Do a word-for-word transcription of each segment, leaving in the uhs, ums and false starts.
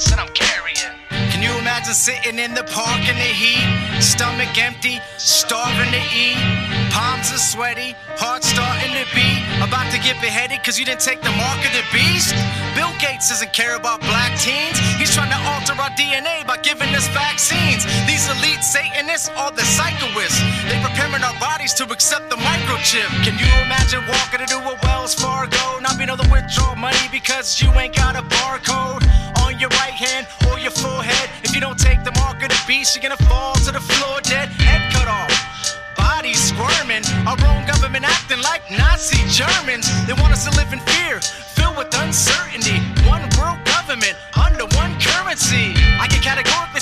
house that I'm carrying. Can you imagine sitting in the park in the heat? Stomach empty, starving to eat. Palms are sweaty, heart starting to beat. About to get beheaded cause you didn't take the mark of the beast? Bill Gates doesn't care about black teens. He's trying to alter our D N A by giving us vaccines. These elite Satanists are the psychoists. They preparing our bodies to accept the microchip. Can you imagine walking into a Wells Fargo, not being able to withdraw money because you ain't got a barcode on your right hand or your forehead? If you don't take the mark of the beast, you're gonna fall to the floor dead, head cut off. Bodies squirming, our own government acting like Nazi Germans. They want us to live in fear, filled with uncertainty. One world government under one currency. I get categorically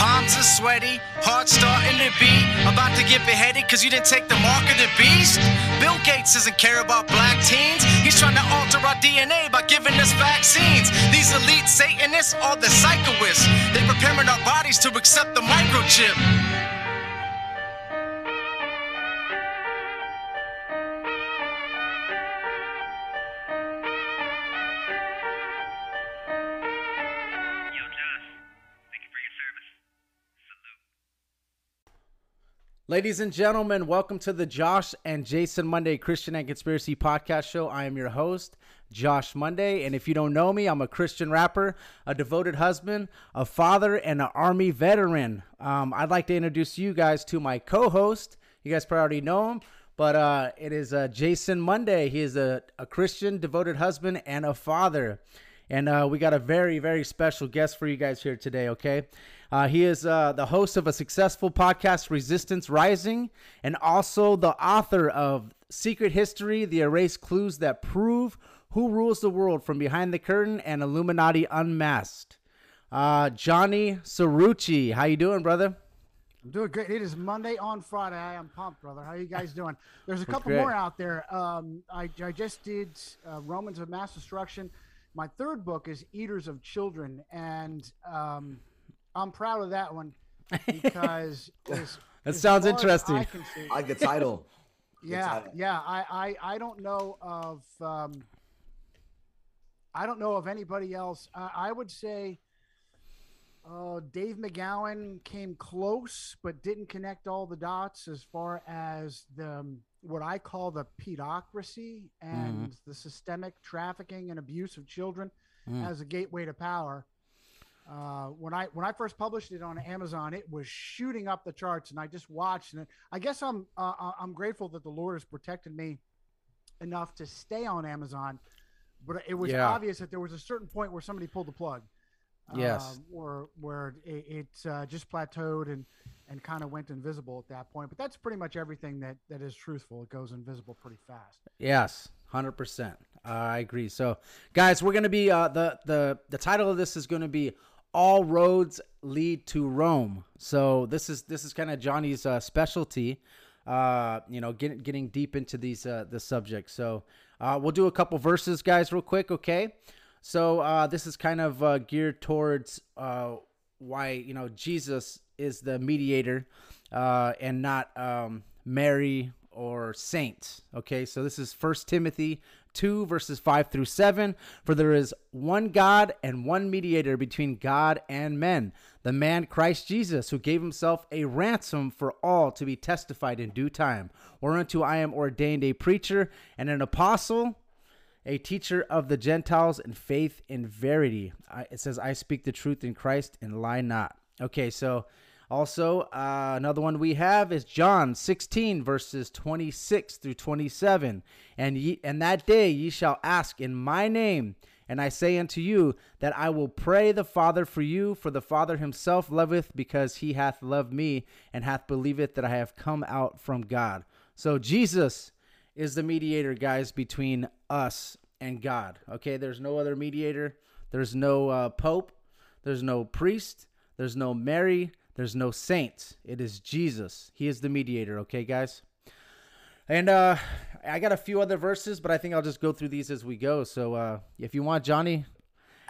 Palms are sweaty, heart starting to beat. About to get beheaded cause you didn't take the mark of the beast? Bill Gates doesn't care about black teens. He's trying to alter our D N A by giving us vaccines. These elite Satanists are the psychoists. They're preparing our bodies to accept the microchip. Yo, Josh, thank you for your service. Salute. Ladies and gentlemen, welcome to the Josh and Jason Monday Christian and Conspiracy Podcast Show. I am your host, Josh Monday, and if you don't know me, I'm a Christian rapper, a devoted husband, a father, and an Army veteran. Um, I'd like to introduce you guys to my co-host. You guys probably already know him, but uh, it is uh, Jason Monday. He is a, a Christian, devoted husband, and a father. And uh, we got a very, very special guest for you guys here today, okay? Uh, he is uh, the host of a successful podcast, Resistance Rising, and also the author of Secret History, The Erased Clues That Prove Who Rules the World from Behind the Curtain and Illuminati Unmasked. Uh, Johnny Cerrucci, how you doing, brother? I'm doing great. It is Monday on Friday. I am pumped, brother. How you guys doing? There's a That's couple great. more out there. Um, I, I just did uh, Romans of Mass Destruction. My third book is Eaters of Children, and um, I'm proud of that one because as, that as sounds interesting. I, see, I like the title. Yeah, the title. yeah. I, I, I don't know of um, I don't know of anybody else. Uh, I would say uh, Dave McGowan came close, but didn't connect all the dots as far as the what I call the pedocracy and mm-hmm. the systemic trafficking and abuse of children mm. as a gateway to power. Uh, when I when I first published it on Amazon, it was shooting up the charts, and I just watched. And I guess I'm uh, I'm grateful that the Lord has protected me enough to stay on Amazon. But it was yeah. obvious that there was a certain point where somebody pulled the plug. Yes. Uh, or where it, it uh, just plateaued and. and kind of went invisible at that point. But that's pretty much everything that, that is truthful. It goes invisible pretty fast. Yes, one hundred percent. Uh, I agree. So, guys, we're going to be uh, – the, the, the title of this is going to be All Roads Lead to Rome. So this is this is kind of Johnny's uh, specialty, uh, you know, get, getting deep into these uh, the subject. So uh, we'll do a couple verses, guys, real quick, okay? So uh, this is kind of uh, geared towards uh, why, you know, Jesus – is the mediator uh, and not um, Mary or saint. Okay, so this is First Timothy two verses five through seven. For there is one God and one mediator between God and men, the man Christ Jesus, who gave himself a ransom for all to be testified in due time, whereunto I am ordained a preacher and an apostle, a teacher of the Gentiles in faith and verity. I, it says, I speak the truth in Christ and lie not. Okay, so... Also, uh, another one we have is John sixteen, verses twenty-six through twenty-seven. And ye, and that day ye shall ask in my name, and I say unto you, that I will pray the Father for you, for the Father himself loveth, because he hath loved me, and hath believed that I have come out from God. So Jesus is the mediator, guys, between us and God. Okay, there's no other mediator. There's no uh, pope. There's no priest. There's no Mary. There's no saints. It is Jesus. He is the mediator. Okay, guys? And uh, I got a few other verses, but I think I'll just go through these as we go. So uh, if you want, Johnny,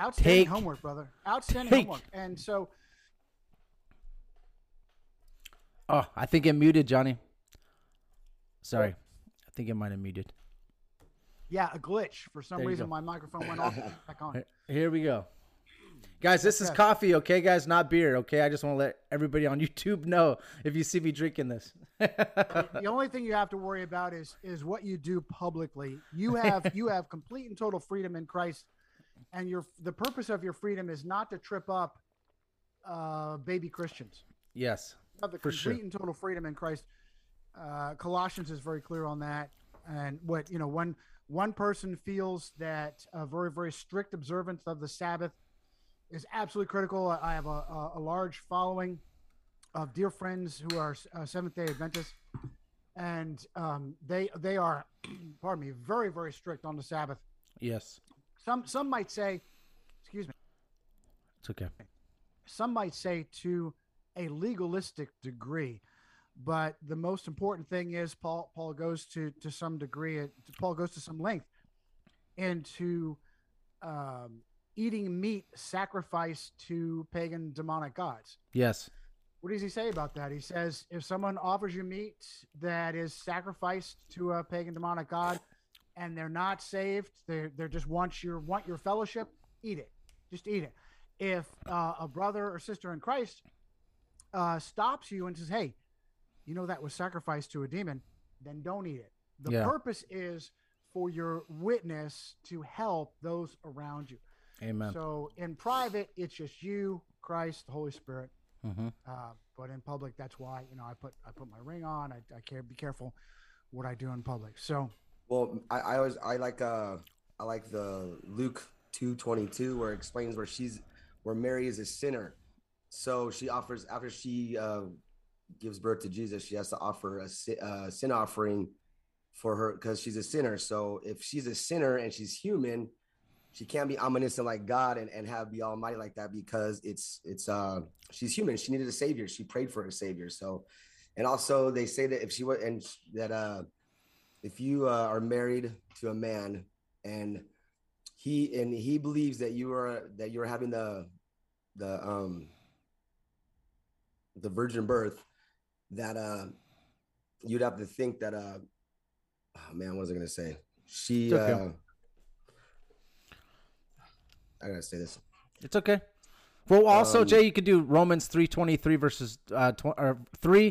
outstanding take, homework, brother. Outstanding take. homework. And so... Oh, I think it muted, Johnny. Sorry. I think it might have muted. Yeah, a glitch. For some reason, go. my microphone went off. Back on. Here we go. Guys, this is coffee, okay, guys? Not beer, okay? I just want to let everybody on YouTube know if you see me drinking this. The only thing you have to worry about is is what you do publicly. You have you have complete and total freedom in Christ, and your the purpose of your freedom is not to trip up uh, baby Christians. Yes. Of the complete sure. and total freedom in Christ. Uh, Colossians is very clear on that. And what, you know, one, one person feels that a very, very strict observance of the Sabbath is absolutely critical. I have a, a large following of dear friends who are uh, Seventh-day Adventists, and um, they, they are, pardon me, very, very strict on the Sabbath. Yes. Some, some might say, excuse me. It's okay. Some might say to a legalistic degree, but the most important thing is Paul Paul goes to to some degree Paul goes to some length into um, eating meat sacrificed to pagan demonic gods. Yes. What does he say about that? He says if someone offers you meat that is sacrificed to a pagan demonic god and they're not saved, they they just want your want your fellowship, eat it. Just eat it. If uh, a brother or sister in Christ uh, stops you and says, "Hey, you know that was sacrificed to a demon," then don't eat it. The yeah. purpose is for your witness to help those around you. Amen. So in private, it's just you, Christ, the Holy Spirit. Mm-hmm. uh, but in public, that's why, you know, I put I put my ring on. I, I can't be careful what I do in public. So, well, I, I always I like uh I like the Luke two twenty two where it explains where she's where Mary is a sinner. So she offers, after she uh, gives birth to Jesus, she has to offer a sin, uh, sin offering for her because she's a sinner. So if she's a sinner and she's human, she can't be omniscient like God and, and have be almighty like that because it's it's uh, she's human. She needed a savior. She prayed for a savior. So, and also they say that if she was and that uh, if you uh, are married to a man and he and he believes that you are that you're having the the um. the virgin birth, that uh you'd have to think that uh oh man what was I gonna say she okay. uh I gotta say this it's okay well also um, Jay, you could do Romans three twenty-three verses uh tw- or three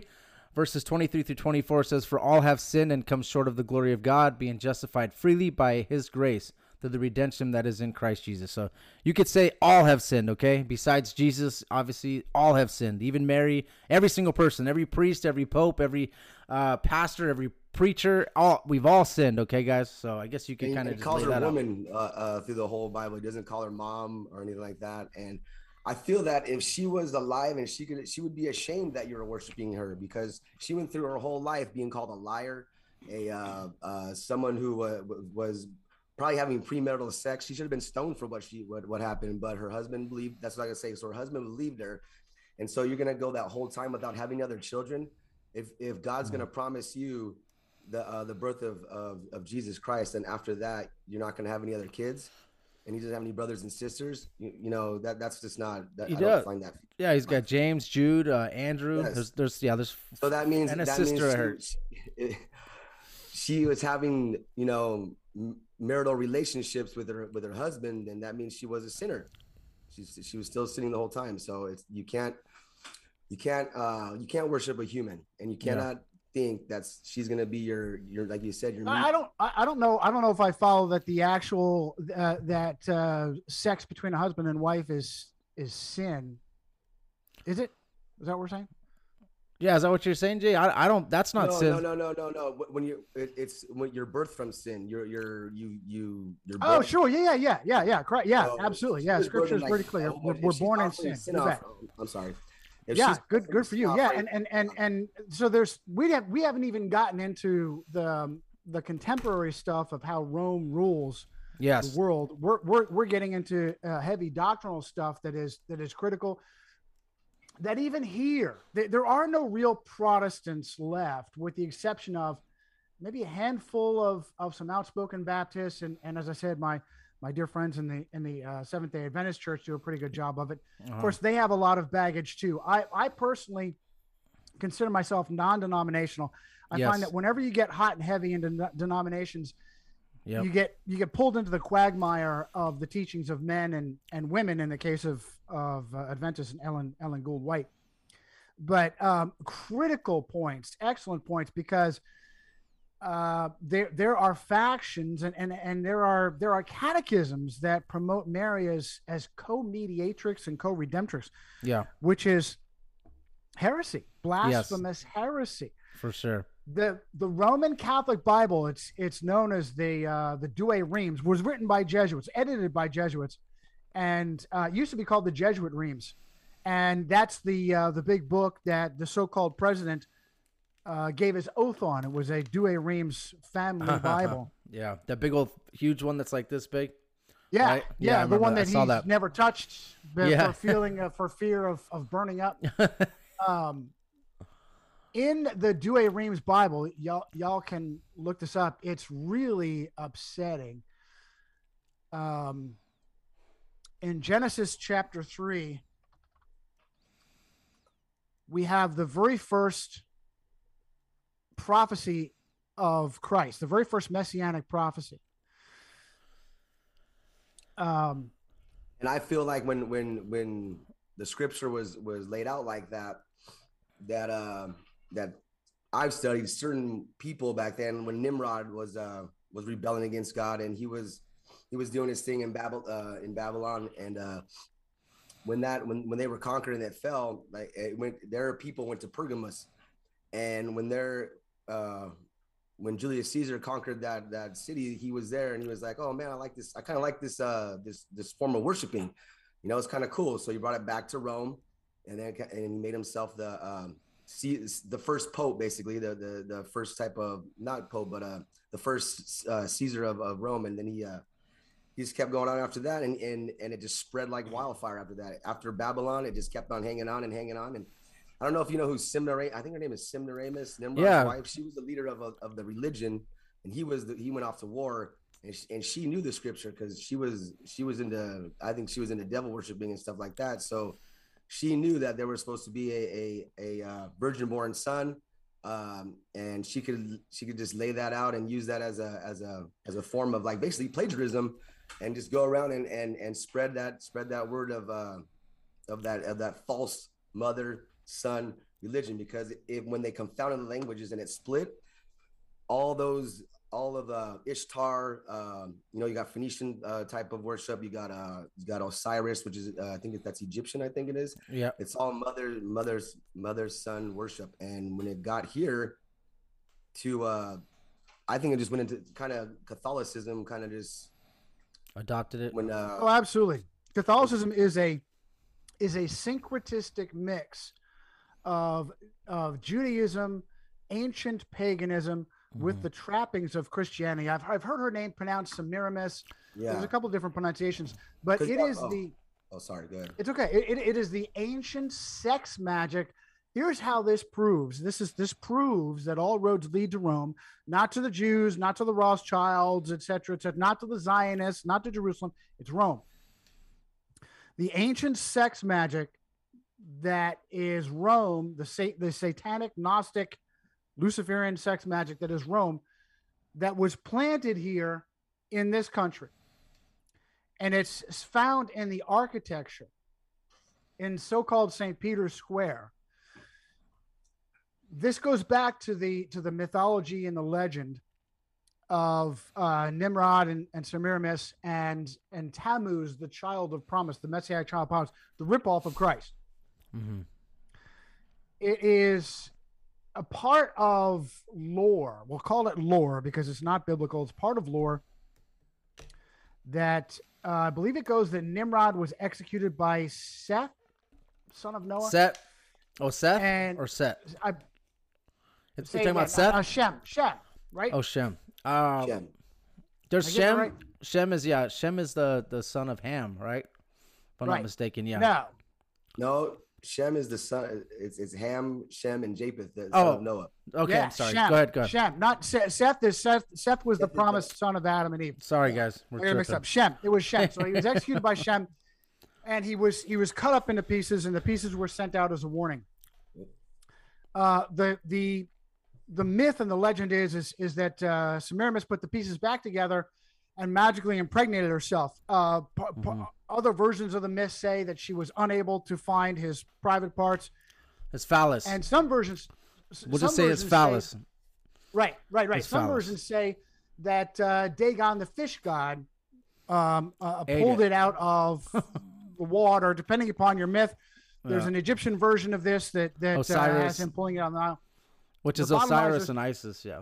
verses twenty-three through twenty-four says, "For all have sinned and come short of the glory of God, being justified freely by his grace through the redemption that is in Christ Jesus." So you could say all have sinned, okay? Besides Jesus, obviously, all have sinned. Even Mary, every single person, every priest, every pope, every uh, pastor, every preacher, all we've all sinned, okay, guys? So I guess you can kind of just calls her that woman uh, uh, through the whole Bible. He doesn't call her mom or anything like that. And I feel that if she was alive and she could, she would be ashamed that you're worshiping her because she went through her whole life being called a liar, a uh, uh, someone who uh, was... probably having premarital sex. She should have been stoned for what she what, what happened, but her husband believed. That's what I gotta say. So her husband believed her, and so you're gonna go that whole time without having other children. If if God's mm-hmm. gonna promise you the uh, the birth of, of of Jesus Christ, and after that you're not gonna have any other kids, and he doesn't have any brothers and sisters. You, you know that that's just not. That, he I does. Don't find that. Yeah, he's got James, Jude, uh, Andrew. Yes. There's there's yeah there's. So that means and a that sister. Means she, she was having you know. marital relationships with her with her husband, and that means she was a sinner. She's, she was still sinning the whole time. So it's you can't you can't uh you can't worship a human, and you cannot yeah. think that's she's gonna be your your like you said your. I, I don't I don't know I don't know if I follow that the actual uh, that uh, sex between a husband and wife is is sin. Is it? Is that what we're saying? Yeah, is that what you're saying, Jay? I, I don't. That's not no, sin. No, no, no, no, no. When you, it, it's when you're birthed from sin. You're, you're, you, you, you're. Born. Oh, sure. Yeah, yeah, yeah, yeah, yeah. Correct. Yeah, so absolutely. Yeah, Scripture is like, pretty clear. We're, we're born in sin. sin off, I'm sorry. If yeah, good, good for you. Yeah, and and and and so there's we have we haven't even gotten into the the contemporary stuff of how Rome rules yes. the world. We're we're we're getting into uh, heavy doctrinal stuff that is that is critical. that even here, th- there are no real Protestants left, with the exception of maybe a handful of, of some outspoken Baptists. And, and as I said, my, my dear friends in the, in the uh, Seventh-day Adventist Church do a pretty good job of it. Uh-huh. Of course, they have a lot of baggage too. I, I personally consider myself non-denominational. I yes. find that whenever you get hot and heavy into den- denominations, yep. you get, you get pulled into the quagmire of the teachings of men and, and women in the case of, of uh, Adventists and Ellen, Ellen Gould White. But um, critical points, excellent points, because uh, there, there are factions and, and, and there are, there are catechisms that promote Mary as, as co-mediatrix and co-redemptrix, yeah, which is heresy, blasphemous yes. heresy. For sure. The the Roman Catholic Bible, it's it's known as the uh, the Douay Rheims, was written by Jesuits, edited by Jesuits, and uh, used to be called the Jesuit Rheims, and that's the uh, the big book that the so-called president uh, gave his oath on. It was a Douay Rheims family Bible. Yeah, that big old huge one that's like this big. Yeah, right? yeah, yeah the one that, that he's that. never touched yeah. for feeling uh, for fear of of burning up. Um, in the Douay Rheims Bible, y'all y'all can look this up. It's really upsetting. Um, in Genesis chapter three, we have the very first prophecy of Christ, the very first messianic prophecy. Um, and I feel like when when when the scripture was was laid out like that, that um. Uh, that I've studied certain people back then when Nimrod was uh, was rebelling against God, and he was he was doing his thing in Babel uh, in Babylon, and uh, when that when, when they were conquered and that fell, like it went, their people went to Pergamus, and when their uh, when Julius Caesar conquered that that city, he was there and he was like, oh man, I like this, I kind of like this uh, this this form of worshiping, you know, it's kind of cool. So he brought it back to Rome, and then and he made himself the um, See, the first pope, basically the, the the first type of not pope, but uh, the first uh, Caesar of, of Rome, and then he uh, he just kept going on after that, and, and and it just spread like wildfire after that. After Babylon, it just kept on hanging on and hanging on. And I don't know if you know who Semiramis. I think her name is Semiramis, Nimrod's yeah. wife. She was the leader of a, of the religion, and he was the, he went off to war, and she, and she knew the scripture because she was she was into I think she was into devil worshiping and stuff like that. So she knew that there was supposed to be a a, a uh, virgin-born son, um, and she could she could just lay that out and use that as a as a as a form of like basically plagiarism, and just go around and and and spread that spread that word of uh, of that of that false mother son religion, because it, when they confounded the languages and it split, all those all of uh, Ishtar, um, you know, you got Phoenician uh, type of worship. You got uh, you got Osiris, which is uh, I think that's Egyptian. I think it is. Yeah, it's all mother, mother's, mother's son worship. And when it got here, to uh, I think it just went into kind of Catholicism, kind of just adopted it. When uh, oh, absolutely, Catholicism is a is a syncretistic mix of of Judaism, ancient paganism, with the trappings of Christianity. I've I've heard her name pronounced Semiramis. Yeah. There's a couple of different pronunciations, but it is oh, the. Oh, sorry. Go ahead. It's okay. It, it it is the ancient sex magic. Here's how this proves. This is this proves that all roads lead to Rome, not to the Jews, not to the Rothschilds, et cetera, et cetera, not to the Zionists, not to Jerusalem. It's Rome. The ancient sex magic that is Rome, the sa- the satanic Gnostic Luciferian sex magic that is Rome, that was planted here in this country. And it's found in the architecture in so-called Saint Peter's Square. This goes back to the to the mythology and the legend of uh, Nimrod and, and Semiramis and, and Tammuz, the child of promise, the Messiah child of promise, the ripoff of Christ. Mm-hmm. It is a part of lore, we'll call it lore because it's not biblical, it's part of lore that uh, I believe it goes that Nimrod was executed by Seth, son of Noah. Seth. Oh, Seth? And or Seth? I, it's, you're talking about Seth? Uh, Shem. Shem, right? Oh, Shem. Um, Shem. There's Shem. Right? Shem is, yeah, Shem is the, the son of Ham, right? If I'm right. not mistaken, yeah. No. No. Shem is the son. It's, it's Ham, Shem, and Japheth, the oh. son of Noah. Okay, yeah, I'm sorry. Shem, go ahead, go ahead. Shem, not Seth. Seth is Seth. Seth was Seth the promised son of Adam and Eve. Sorry, guys, we're I mixed up. Shem. It was Shem. So he was executed by Shem, and he was he was cut up into pieces, and the pieces were sent out as a warning. Uh, the the the myth and the legend is is is that uh, Semiramis put the pieces back together and magically impregnated herself. Uh, p- mm-hmm. p- other versions of the myth say that she was unable to find his private parts, his phallus, and some versions. We'll some just say his phallus. Say, right, right, right. His some phallus. versions say that uh, Dagon, the fish god, um, uh, pulled it. it out of the water. Depending upon your myth, there's yeah. an Egyptian version of this that that uh, has him pulling it out of the Nile, which the is Osiris is, and Isis. Yeah.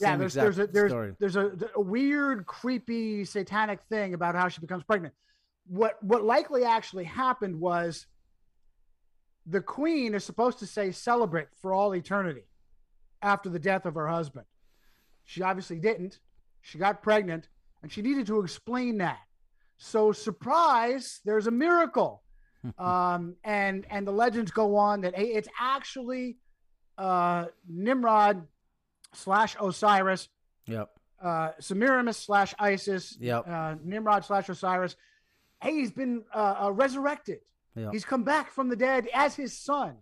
Yeah, Same there's there's a there's story. there's a, a weird, creepy, satanic thing about how she becomes pregnant. What what likely actually happened was the queen is supposed to say celebrate for all eternity after the death of her husband. She obviously didn't. She got pregnant, and she needed to explain that. So surprise, there's a miracle, um, and and the legends go on that it's actually uh, Nimrod slash Osiris, yep. Uh, Semiramis slash Isis, yep. Uh, Nimrod slash Osiris. Hey, he's been uh, uh, resurrected. Yep. He's come back from the dead as his son,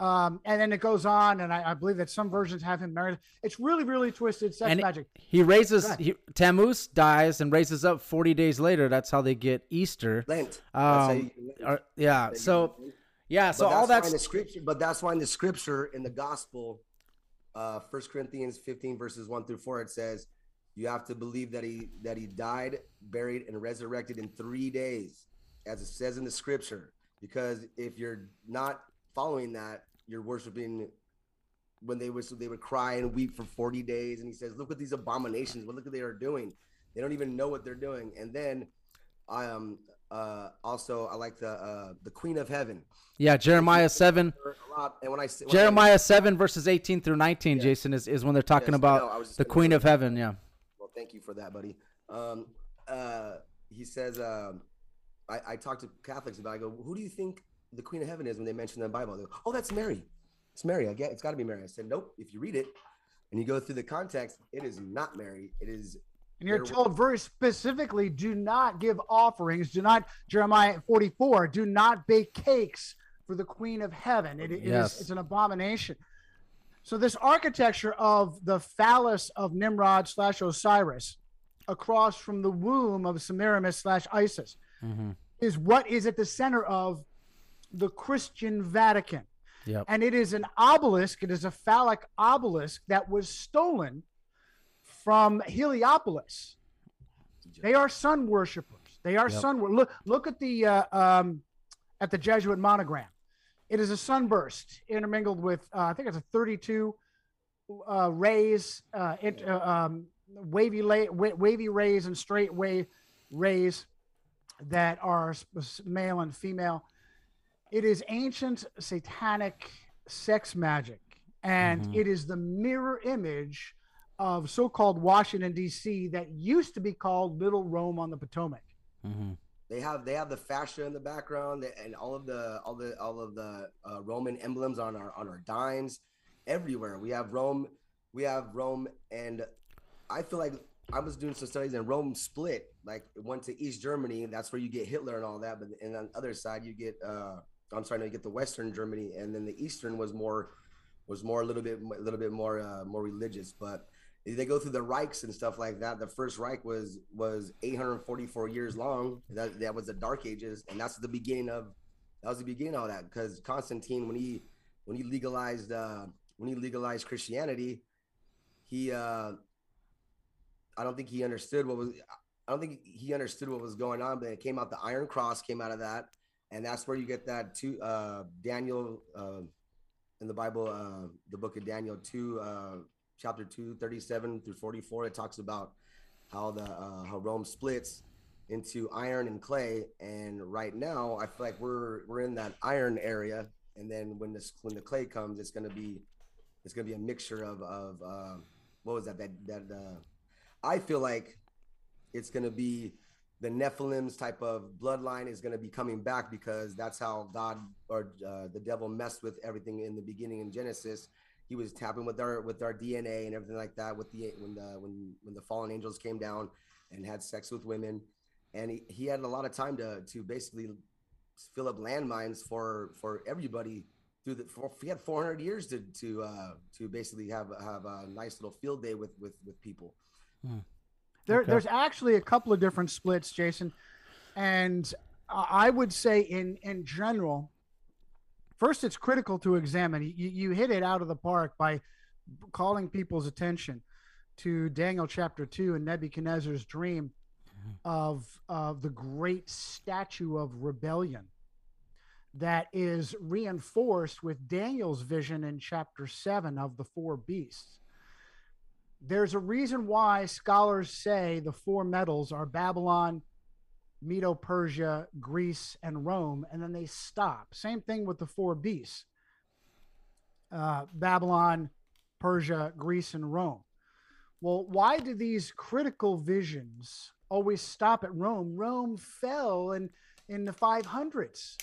um, and then it goes on. And I, I believe that some versions have him married. It's really, really twisted sex and magic. He raises he, Tammuz dies and raises up forty days later. That's how they get Easter. Lent. Um, Lent. Or, yeah. So yeah. So but all that's, that's... in the scripture. But that's why in the scripture in the gospel. Uh, First Corinthians fifteen verses one through four, it says, you have to believe that he that he died, buried, and resurrected in three days, as it says in the scripture. Because if you're not following that, you're worshiping when they was they would cry and weep for forty days. And he says, look at these abominations, well, look what they are doing. They don't even know what they're doing. And then um uh also I like the uh the Queen of Heaven. Yeah, Jeremiah seven. And when I when Jeremiah I, seven verses eighteen through nineteen, yeah. Jason is, is when they're talking yes, about no, the Queen of Heaven. Yeah. Well, thank you for that, buddy. Um, uh, he says, um, I, I talk to Catholics about. I go, who do you think the Queen of Heaven is when they mention the Bible? They go, oh, that's Mary. It's Mary. I get it's got to be Mary. I said, nope. If you read it and you go through the context, it is not Mary. It is. And you're told very specifically, do not give offerings. Do not, Jeremiah forty-four, do not bake cakes for the Queen of Heaven. It, it yes. is, it's an abomination. So this architecture of the phallus of Nimrod slash Osiris across from the womb of Semiramis slash Isis mm-hmm. is what is at the center of the Christian Vatican. Yep. And it is an obelisk. It is a phallic obelisk that was stolen from Heliopolis. They are sun worshipers. They are yep. sun. Look, look at the uh, um, at the Jesuit monogram. It is a sunburst intermingled with uh, I think it's a thirty-two uh, rays, uh, it, uh, um, wavy la- wa- wavy rays and straight wave rays that are male and female. It is ancient satanic sex magic, and mm-hmm. it is the mirror image of so-called Washington D C that used to be called Little Rome on the Potomac. Mm-hmm. They have they have the fascia in the background and all of the all the all of the uh, Roman emblems on our on our dimes everywhere. We have Rome, we have Rome, and I feel like I was doing some studies and Rome split. Like it went to East Germany, and that's where you get Hitler and all that. But and on the other side, you get uh, I'm sorry, no, you get the Western Germany, and then the Eastern was more was more a little bit a little bit more uh, more religious, but. They go through the Reichs and stuff like that. The first Reich was was eight hundred forty-four years long. That that was the Dark Ages, and that's the beginning of that was the beginning of all that. Because Constantine, when he when he legalized uh, when he legalized Christianity, he uh, I don't think he understood what was I don't think he understood what was going on. But it came out the Iron Cross came out of that, and that's where you get that two uh, Daniel uh, in the Bible, uh, the book of Daniel two. Uh, Chapter two, thirty-seven through forty-four, it talks about how the uh, how Rome splits into iron and clay. And right now, I feel like we're we're in that iron area. And then when this when the clay comes, it's gonna be it's gonna be a mixture of of uh, what was that that that uh, I feel like it's gonna be the Nephilim's type of bloodline is going to be coming back, because that's how God or uh, the devil messed with everything in the beginning in Genesis. He was tapping with our with our D N A and everything like that. With the when the when when the fallen angels came down and had sex with women, and he, he had a lot of time to to basically fill up landmines for for everybody through the. For, he had four hundred years to to uh, to basically have have a nice little field day with with with people. Hmm. There, okay. There's actually a couple of different splits, Jason, and uh, I would say in in general. First, it's critical to examine. You, you hit it out of the park by calling people's attention to Daniel chapter two and Nebuchadnezzar's dream of, of the great statue of rebellion that is reinforced with Daniel's vision in chapter seven of the four beasts. There's a reason why scholars say the four metals are Babylon, Medo-Persia, Greece, and Rome, and then they stop. Same thing with the four beasts, uh, Babylon, Persia, Greece, and Rome. Well, why do these critical visions always stop at Rome? Rome fell in, in the five hundreds.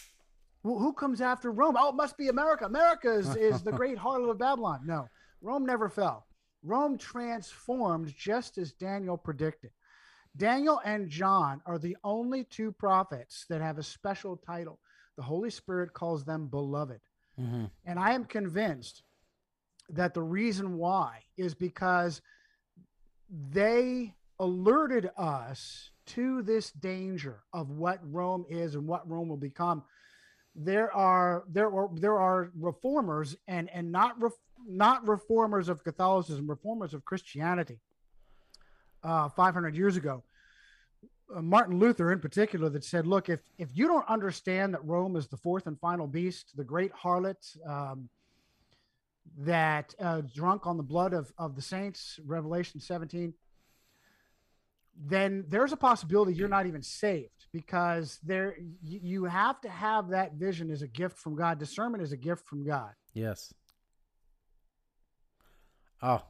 Well, who comes after Rome? Oh, it must be America. America is, is the great harlot of Babylon. No, Rome never fell. Rome transformed just as Daniel predicted. Daniel and John are the only two prophets that have a special title. The Holy Spirit calls them beloved. Mm-hmm. And I am convinced that the reason why is because they alerted us to this danger of what Rome is and what Rome will become. There are there are there are reformers and and not ref, not reformers of Catholicism, reformers of Christianity. Uh, five hundred years ago, uh, Martin Luther in particular, that said, look, if if you don't understand that Rome is the fourth and final beast, the great harlot um, that uh, drunk on the blood of, of the saints, Revelation seventeen, then there's a possibility you're not even saved, because there y- you have to have that vision as a gift from God. Discernment is a gift from God. Yes. Oh,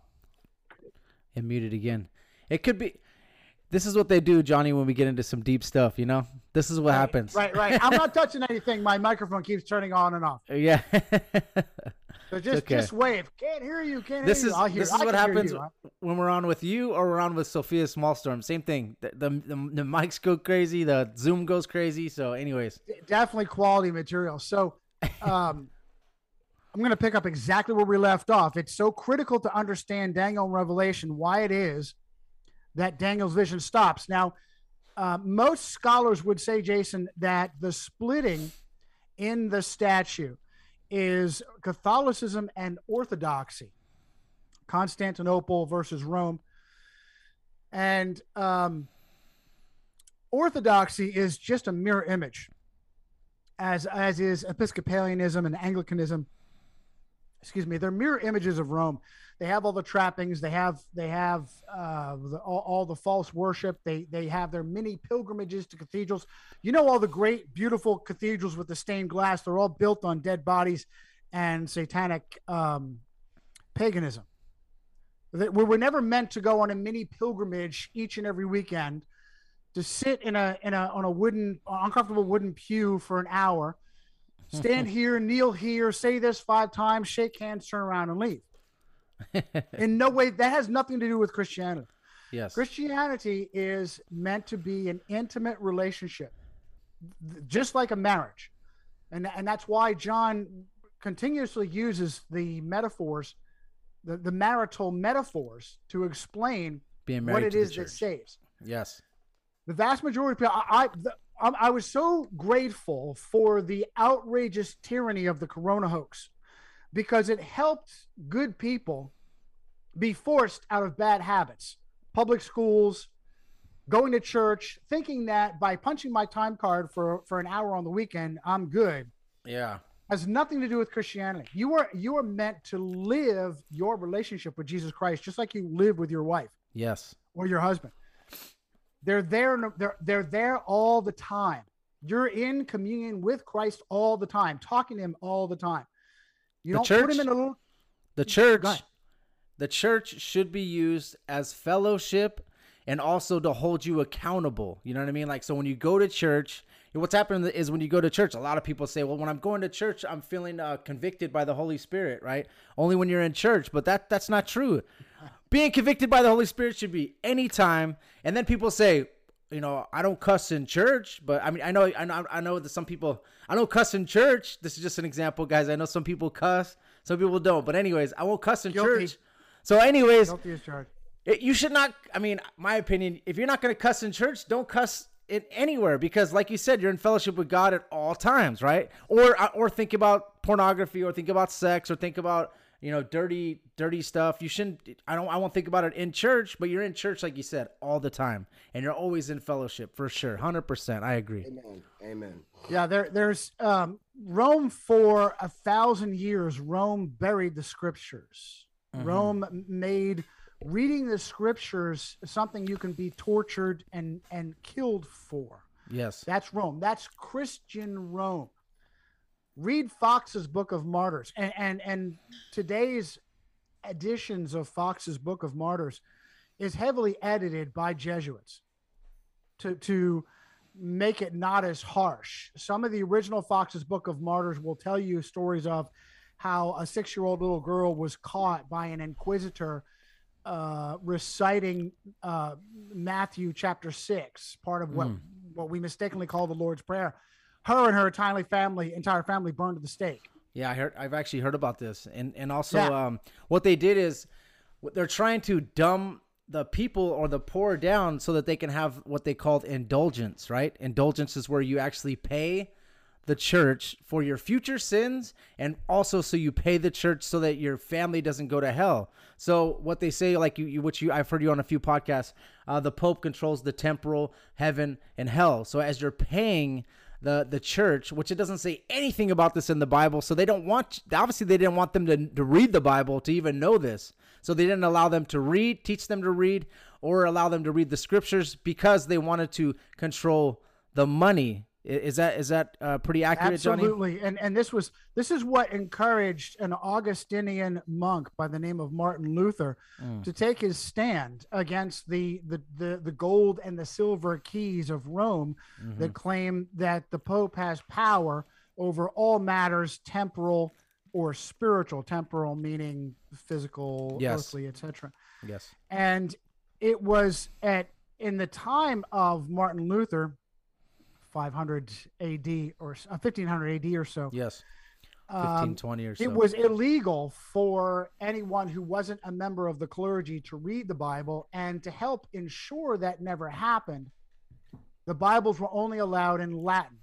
and muted again. It could be. This is what they do, Johnny, when we get into some deep stuff, you know? This is what right, happens. Right, right. I'm not touching anything. My microphone keeps turning on and off. Yeah. So just, okay. just wave. Can't hear you. Can't this hear is, you. I'll hear, this is I what happens you, huh? when we're on with you or we're on with Sophia Smallstorm. Same thing. The, the, the, the mics go crazy. The Zoom goes crazy. So anyways. Definitely quality material. So um, I'm going to pick up exactly where we left off. It's so critical to understand Daniel Revelation, why it is that Daniel's vision stops. Now, uh, most scholars would say, Jason, that the splitting in the statue is Catholicism and Orthodoxy, Constantinople versus Rome. And um, Orthodoxy is just a mirror image, as as is Episcopalianism and Anglicanism. Excuse me, they're mirror images of Rome. They have all the trappings. They have they have uh, the, all, all the false worship. They they have their many pilgrimages to cathedrals. You know, all the great, beautiful cathedrals with the stained glass. They're all built on dead bodies and satanic um, paganism. We were never meant to go on a mini pilgrimage each and every weekend to sit in a in a on a wooden uncomfortable wooden pew for an hour. Stand here, kneel here, say this five times, shake hands, turn around, and leave. In no way, that has nothing to do with Christianity. Yes, Christianity is meant to be an intimate relationship, just like a marriage. And, and that's why John continuously uses the metaphors, the, the marital metaphors, to explain Being what it is church. that saves. Yes. The vast majority of people, I... I the, I was so grateful for the outrageous tyranny of the Corona hoax, because it helped good people be forced out of bad habits, public schools, going to church, thinking that by punching my time card for, for an hour on the weekend, I'm good. Yeah. Has nothing to do with Christianity. You are, you are meant to live your relationship with Jesus Christ, just like you live with your wife. Yes. Or your husband. They're there, they're, they're there all the time. You're in communion with Christ all the time, talking to him all the time. You the don't church, put him in a little... The church, the church should be used as fellowship and also to hold you accountable. You know what I mean? Like, so when you go to church, what's happening is when you go to church, a lot of people say, well, when I'm going to church, I'm feeling uh, convicted by the Holy Spirit, right? Only when you're in church, but that that's not true. Being convicted by the Holy Spirit should be any time. And then people say, you know, I don't cuss in church, but I mean, I know, I know, I know that some people, I don't cuss in church. This is just an example, guys. I know some people cuss, some people don't, but anyways, I won't cuss in Guilty. church. So anyways, it, you should not, I mean, my opinion, if you're not going to cuss in church, don't cuss it anywhere, because like you said, you're in fellowship with God at all times, right? Or, or think about pornography, or think about sex, or think about, you know, dirty, dirty stuff. You shouldn't, I don't, I won't think about it in church, but you're in church, like you said, all the time. And you're always in fellowship for sure. one hundred percent. I agree. Amen. Amen. Yeah. There, there's, um, Rome for a thousand years, Rome buried the scriptures. Mm-hmm. Rome made reading the scriptures something you can be tortured and, and killed for. Yes. That's Rome. That's Christian Rome. Read Fox's Book of Martyrs, and, and and today's editions of Fox's Book of Martyrs is heavily edited by Jesuits to to make it not as harsh. Some of the original Fox's Book of Martyrs will tell you stories of how a six-year-old little girl was caught by an inquisitor uh, reciting uh, Matthew chapter six, part of what, mm. what we mistakenly call the Lord's Prayer. Her and her entire family, entire family burned to the stake. Yeah, I heard, I've actually heard about this. And and also yeah. um, what they did is they're trying to dumb the people or the poor down so that they can have what they called indulgence, right? Indulgence is where you actually pay the church for your future sins, and also so you pay the church so that your family doesn't go to hell. So what they say, like you, you which you, I've heard you on a few podcasts, uh, the Pope controls the temporal, heaven, and hell. So as you're paying the the church, which it doesn't say anything about this in the Bible, so they don't want, obviously they didn't want them to, to read the Bible to even know this. So they didn't allow them to read, teach them to read, or allow them to read the scriptures because they wanted to control the money. Is that is that uh, pretty accurate, Johnny? Absolutely. And and this was this is what encouraged an Augustinian monk by the name of Martin Luther mm. to take his stand against the the the, the gold and the silver keys of Rome mm-hmm. that claim that the Pope has power over all matters temporal or spiritual. Temporal meaning physical, yes. earthly, et cetera. Yes. And it was at in the time of Martin Luther, five hundred A D or uh, fifteen hundred A D or so. Yes. fifteen twenty um, or so. It was illegal for anyone who wasn't a member of the clergy to read the Bible, and to help ensure that never happened, the Bibles were only allowed in Latin.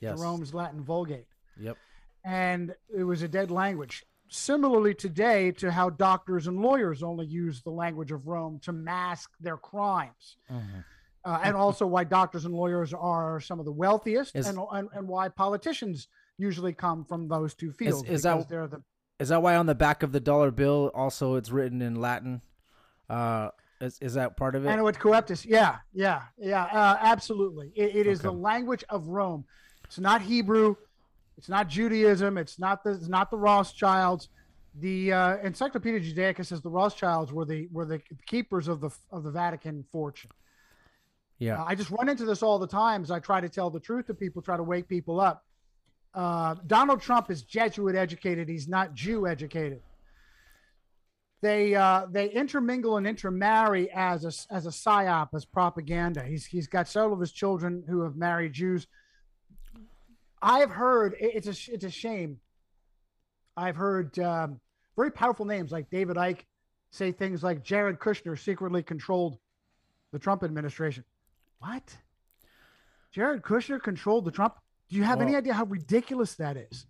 Yes. Rome's Latin Vulgate. Yep. And it was a dead language. Similarly today to how doctors and lawyers only use the language of Rome to mask their crimes. Mm-hmm. Uh, and also why doctors and lawyers are some of the wealthiest, is, and, and and why politicians usually come from those two fields. Is, is, that, they're the, is that why on the back of the dollar bill also it's written in Latin? Uh, is, is that part of it? Anno et coeptus. Yeah, yeah, yeah, uh, absolutely. It, it is okay. The language of Rome. It's not Hebrew. It's not Judaism. It's not the, it's not the Rothschilds. The uh, Encyclopedia Judaica says the Rothschilds were the were the keepers of the of the Vatican fortune. Yeah, uh, I just run into this all the time as I try to tell the truth to people, try to wake people up. Uh, Donald Trump is Jesuit educated. He's not Jew educated. They uh, they intermingle and intermarry as a, as a psyop, as propaganda. He's He's got several of his children who have married Jews. I've heard, it, it's, a, it's a shame. I've heard um, very powerful names like David Icke say things like Jared Kushner secretly controlled the Trump administration. What? Jared Kushner controlled the Trump? Do you have well, any idea how ridiculous that is?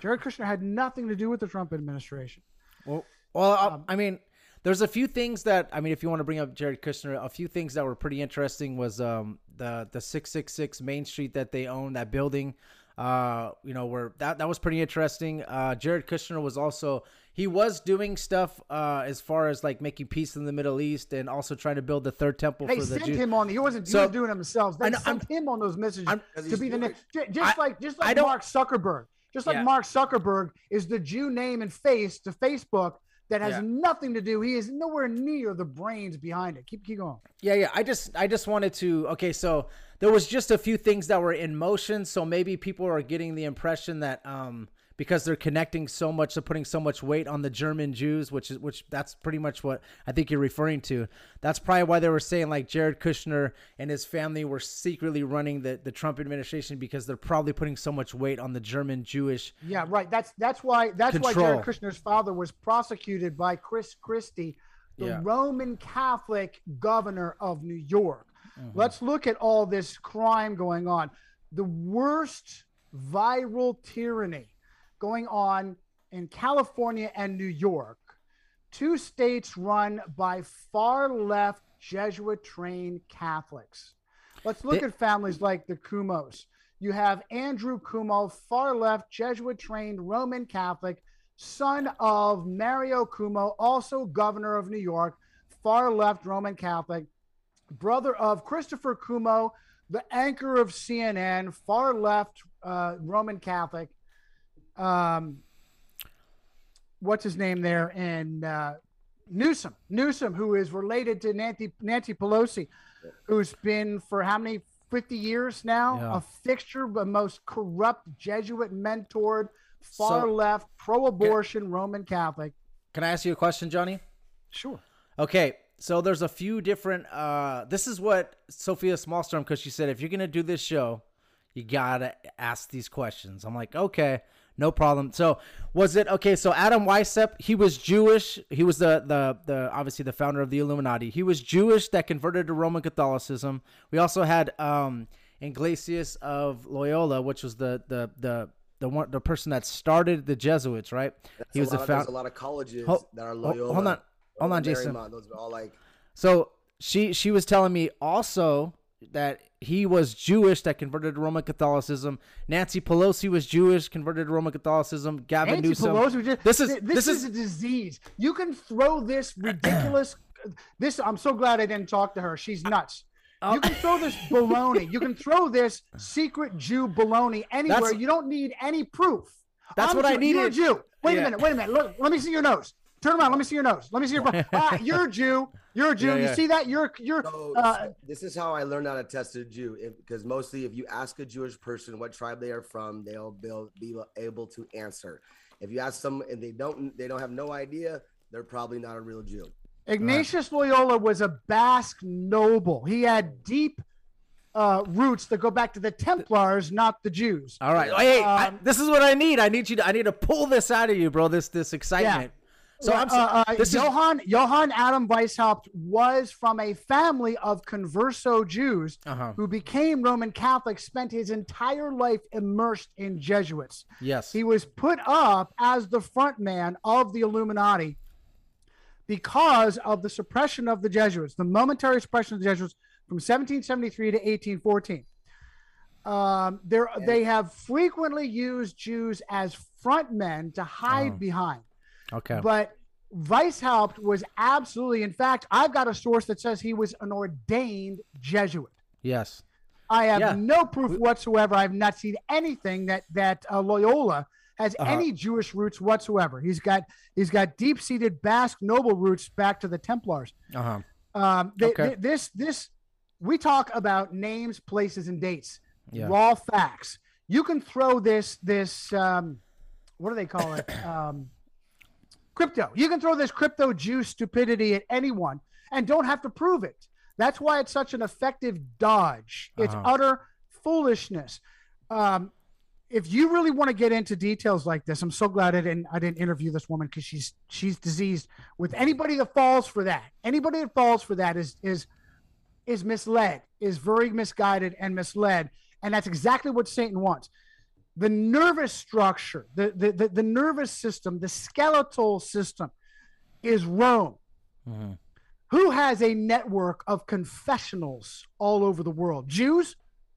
Jared Kushner had nothing to do with the Trump administration. Well, well, um, I mean, there's a few things that, I mean, if you want to bring up Jared Kushner, a few things that were pretty interesting was um, the, the six six six Main Street that they own, that building, uh, you know, where that, that was pretty interesting. Uh, Jared Kushner was also, he was doing stuff uh, as far as like making peace in the Middle East and also trying to build the third temple. They for sent the Jews. him on. He wasn't so, doing it themselves. They know, sent I'm, him on those messages I'm, to be the next. Just I, like just like Mark Zuckerberg. Just like yeah. Mark Zuckerberg is the Jew name and face to Facebook. that has yeah. nothing to do. He is nowhere near the brains behind it. Keep, keep going. Yeah. Yeah. I just, I just wanted to, okay. So there was just a few things that were in motion. So maybe people are getting the impression that, um, because they're connecting so much, they're putting so much weight on the German Jews, which is, which that's pretty much what I think you're referring to. That's probably why they were saying like Jared Kushner and his family were secretly running the, the Trump administration, because they're probably putting so much weight on the German Jewish. Yeah, right. That's, that's why, that's control. Why Jared Kushner's father was prosecuted by Chris Christie, the yeah. Roman Catholic governor of New York. Mm-hmm. Let's look at all this crime going on. The worst viral tyranny going on in California and New York, two states run by far-left Jesuit-trained Catholics. Let's look they- at families like the Cumos. You have Andrew Cuomo, far-left Jesuit-trained Roman Catholic, son of Mario Cuomo, also governor of New York, far-left Roman Catholic, brother of Christopher Cuomo, the anchor of C N N, far-left uh, Roman Catholic. Um, what's his name there? And uh, Newsom, Newsom, who is related to Nancy Nancy Pelosi, who's been for how many fifty years now, yeah. a fixture, the most corrupt Jesuit mentored, far so, left, pro-abortion can, Roman Catholic. Can I ask you a question, Johnny? Sure. Okay. So there's a few different, uh, this is what Sophia Smallstorm, because she said, if you're going to do this show, you got to ask these questions. I'm like, okay. No problem. So was it okay? So Adam Weishaupt, he was Jewish. He was the, the, the, obviously the founder of the Illuminati. He was Jewish that converted to Roman Catholicism. We also had, um, Ignatius of Loyola, which was the, the, the, the one, the person that started the Jesuits, right? That's he was a, lot, a, found- a lot of colleges hold, that are Loyola. Hold on. Hold on, Jason. Those are all like, so she, she was telling me also that he was Jewish that converted to Roman Catholicism. Nancy Pelosi was Jewish, converted to Roman Catholicism. Gavin Nancy Newsom. Pelosi just, this is this, this is, is a disease. You can throw this ridiculous. This I'm so glad I didn't talk to her. She's nuts. Oh. You can throw this baloney. You can throw this secret Jew baloney anywhere. That's, you don't need any proof. That's I'm what Jew. I needed. You're a Jew. Wait yeah. a minute. Wait a minute. Look. Let me see your nose. Turn around. Let me see your nose. Let me see your butt. Ah, you're a Jew. You're a Jew. Yeah, yeah. You see that? You're you're. So, uh, this is how I learned how to test a Jew, because mostly if you ask a Jewish person what tribe they are from, they'll be able to answer. If you ask them and they don't, they don't have no idea, they're probably not a real Jew. Ignatius Loyola was a Basque noble. He had deep uh, roots that go back to the Templars, not the Jews. All right. Hey, um, I, this is what I need. I need you to. I need to pull this out of you, bro. This this excitement. Yeah. So I'm sorry. Uh, uh, this Johann, is... Johann Adam Weishaupt was from a family of converso Jews uh-huh. who became Roman Catholics, spent his entire life immersed in Jesuits. Yes. He was put up as the front man of the Illuminati because of the suppression of the Jesuits, the momentary suppression of the Jesuits from seventeen seventy-three to eighteen fourteen. Um, there, yeah. They have frequently used Jews as front men to hide oh. behind. Okay. But Weishaupt was absolutely, in fact, I've got a source that says he was an ordained Jesuit. Yes. I have yeah. no proof whatsoever. I've not seen anything that, that uh, Loyola has uh-huh. any Jewish roots whatsoever. He's got, he's got deep-seated Basque noble roots back to the Templars. Uh-huh. Um, they, okay. they, this, this, we talk about names, places, and dates, yeah. raw facts. You can throw this, this, um, what do they call it? Um, Crypto. You can throw this crypto Jew stupidity at anyone and don't have to prove it. That's why it's such an effective dodge. It's uh-huh. utter foolishness. Um, if you really want to get into details like this, I'm so glad I didn't, I didn't interview this woman, because she's she's diseased. With anybody that falls for that, anybody that falls for that is is is misled, is very misguided and misled. And that's exactly what Satan wants. The nervous structure, the, the, the, the nervous system, the skeletal system is Rome. Mm-hmm. Who has a network of confessionals all over the world? Jews?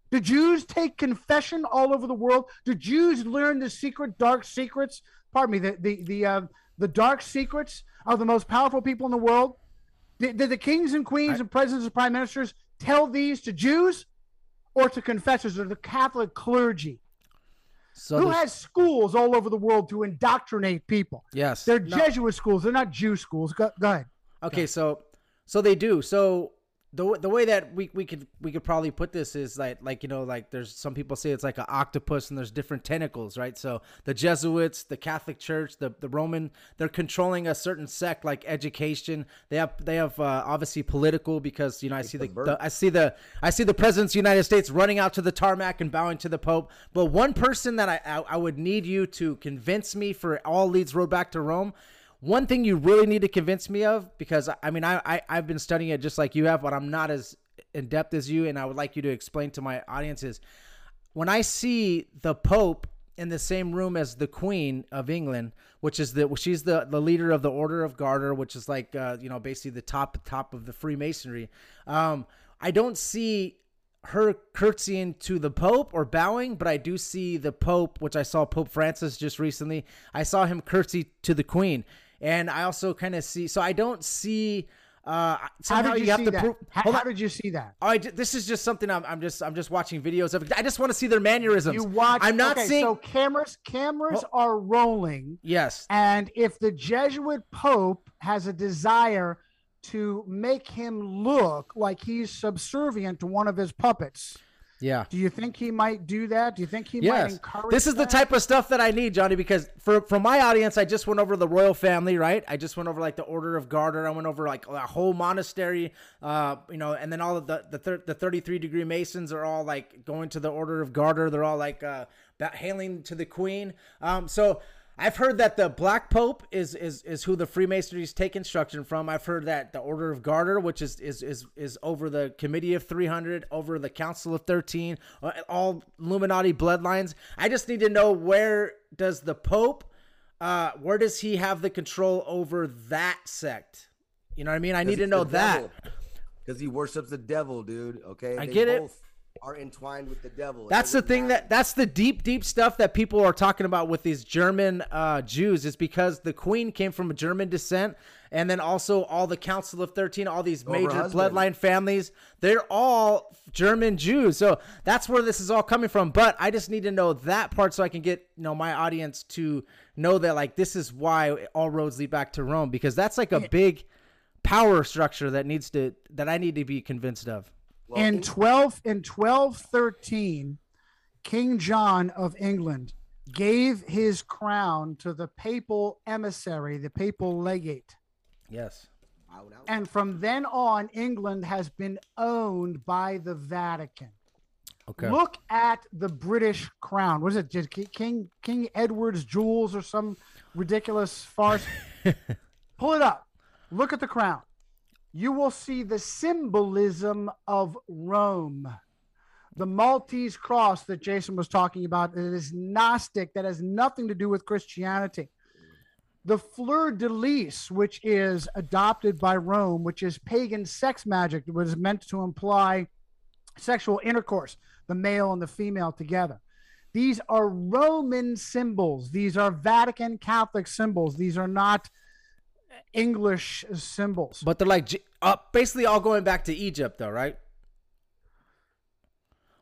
Do Jews take confession all over the world? Do Jews learn the secret, dark secrets? Pardon me, the the the, uh, the dark secrets of the most powerful people in the world? Did, did the kings and queens I... and presidents and prime ministers tell these to Jews or to confessors or the Catholic clergy? So who has schools all over the world to indoctrinate people? Yes. They're no. Jesuit schools. They're not Jew schools. Go, go ahead. Okay, go. so so they do. So the the way that we, we could we could probably put this is like like you know, like there's some people say it's like an octopus and there's different tentacles, right? So the Jesuits, the Catholic Church, the, the Roman, they're controlling a certain sect like education. They have they have uh, obviously political, because you know I see the, the I see the I see the president's of the United States running out to the tarmac and bowing to the Pope. But one person that I I, I would need you to convince me for all leads road back to Rome. One thing you really need to convince me of, because I mean, I, I, I've been studying it just like you have, but I'm not as in depth as you. And I would like you to explain to my audience is when I see the Pope in the same room as the Queen of England, which is the, she's the, the leader of the Order of Garter, which is like, uh, you know, basically the top, top of the Freemasonry. Um, I don't see her curtsying to the Pope or bowing, but I do see the Pope, which I saw Pope Francis just recently. I saw him curtsy to the Queen. And I also kind of see, so I don't see. Uh, somehow how did you, you have see to that? Prove, how, how did you see that? Oh, I, this is just something I'm, I'm just I'm just watching videos of. I just want to see their mannerisms. You watch. I'm not okay, seeing. So cameras cameras well, are rolling. Yes. And if the Jesuit Pope has a desire to make him look like he's subservient to one of his puppets. Yeah. Do you think he might do that? Do you think he yes. might encourage This is that? The type of stuff that I need, Johnny, because for, for my audience, I just went over the royal family, right? I just went over like the Order of Garter. I went over like a whole monastery, uh, you know, and then all of the, the, thir- the thirty-three degree Masons are all like going to the Order of Garter. They're all like uh, hailing to the Queen. Um, so I've heard that the Black Pope is is is who the Freemasonries take instruction from. I've heard that the Order of Garter, which is is is, is over the Committee of three hundred, over the Council of thirteen, all Illuminati bloodlines. I just need to know, where does the Pope, uh, where does he have the control over that sect? You know what I mean? I need to know that. Because he worships the devil, dude. Okay, I get it. Are entwined with the devil. That's the thing matter. that that's the deep, deep stuff that people are talking about with these German uh, Jews, is because the Queen came from a German descent. And then also all the Council of thirteen, all these major bloodline families, they're all German Jews. So that's where this is all coming from. But I just need to know that part so I can get, you know, my audience to know that, like, this is why all roads lead back to Rome, because that's like a big power structure that needs to, that I need to be convinced of. Well, in twelve in twelve thirteen, King John of England gave his crown to the papal emissary, the papal legate. Yes. And from then on, England has been owned by the Vatican. Okay. Look at the British crown. What is it? Did King King Edward's jewels or some ridiculous farce? Pull it up. Look at the crown. You will see the symbolism of Rome. The Maltese cross that Jason was talking about, it is Gnostic, that has nothing to do with Christianity. The fleur-de-lis, which is adopted by Rome, which is pagan sex magic, which is meant to imply sexual intercourse, the male and the female together. These are Roman symbols. These are Vatican Catholic symbols. These are not English symbols, but they're like uh, basically all going back to Egypt, though, right?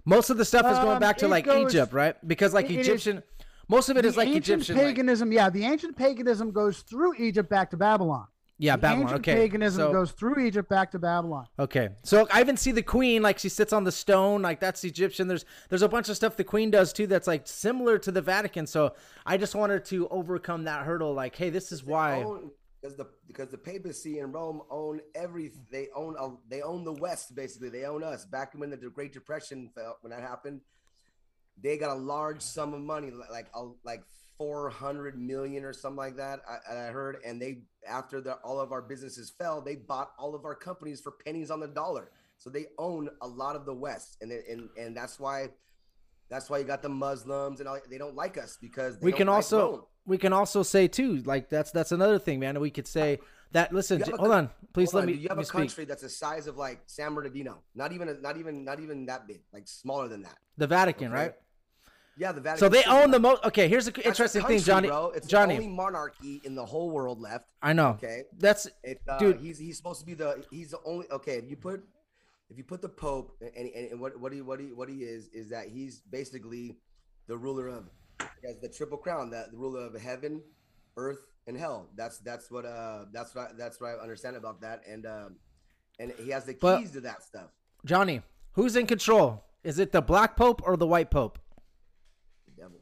Most of the stuff is going back um, to like goes, Egypt, right? Because like Egyptian, is, most of it is like Egyptian paganism. Like, yeah, the ancient paganism goes through Egypt back to Babylon. Yeah, the Babylon. Okay, paganism so, goes through Egypt back to Babylon. Okay, so I even see the Queen, like she sits on the stone, like that's Egyptian. There's there's a bunch of stuff the Queen does too that's like similar to the Vatican. So I just wanted to overcome that hurdle. Like, hey, this is why. Oh, Because the because the papacy in Rome own everything. They own uh, they own the West, basically. They own us. Back when the Great Depression fell, when that happened, they got a large sum of money, like like four hundred million or something like that. I, I heard, and they after the, all of our businesses fell, they bought all of our companies for pennies on the dollar. So they own a lot of the West, and they, and and that's why that's why you got the Muslims and all. They don't like us because they we don't can like also. Rome. We can also say too, like that's that's another thing, man. We could say that. Listen, j- a, hold on, please hold let on. me. Do you have a country speak. that's the size of like San Bernardino? Not even, not even, not even that big. Like smaller than that. The Vatican, okay. right? Yeah, the Vatican. So they own the most. Okay, here's an interesting country, thing, Johnny. Bro. It's Johnny. the only monarchy in the whole world left. I know. Okay, that's it, uh, dude. He's he's supposed to be the he's the only. Okay, if you put if you put the Pope and and, and what what he what he what he is is that he's basically the ruler of As the triple crown, that the ruler of heaven, earth, and hell. That's that's what uh that's what I, that's what I understand about that, and um and he has the keys but, to that stuff. Johnny, who's in control? Is it the black pope or the white pope? The devil.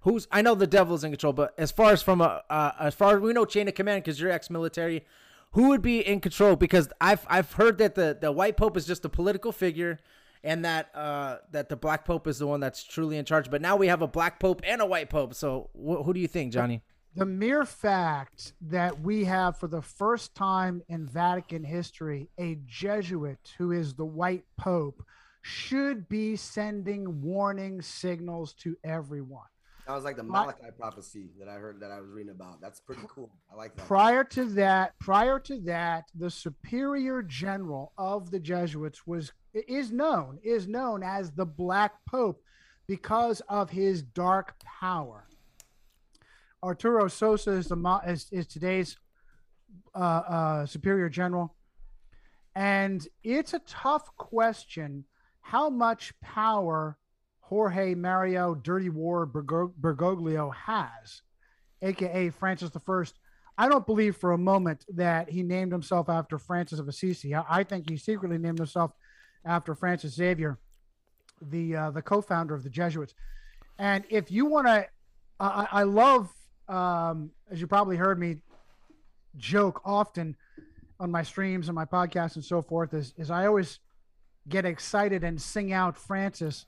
Who's I know the devil's in control, but as far as from a uh, as far as we know, chain of command, because you're ex-military. Who would be in control? Because I've I've heard that the, the white pope is just a political figure, and that uh that the black pope is the one that's truly in charge. But now we have a black pope and a white pope. So wh- who do you think, Johnny? The mere fact that we have, for the first time in Vatican history, a Jesuit who is the white pope should be sending warning signals to everyone. That was like the Malachi My, prophecy that I heard that I was reading about. That's pretty cool. I like that. Prior to that, prior to that, the superior general of the Jesuits was is known is known as the Black Pope because of his dark power. Arturo Sosa is the is, is today's uh, uh, superior general, and it's a tough question how much power Jorge Mario Dirty War Bergoglio has, aka Francis the First. I don't believe for a moment that he named himself after Francis of Assisi. I, I think he secretly named himself after Francis Xavier, the uh, the co-founder of the Jesuits. And if you want to, I, I love. Um, as you probably heard me joke often on my streams and my podcasts and so forth, is, is I always get excited and sing out Francis,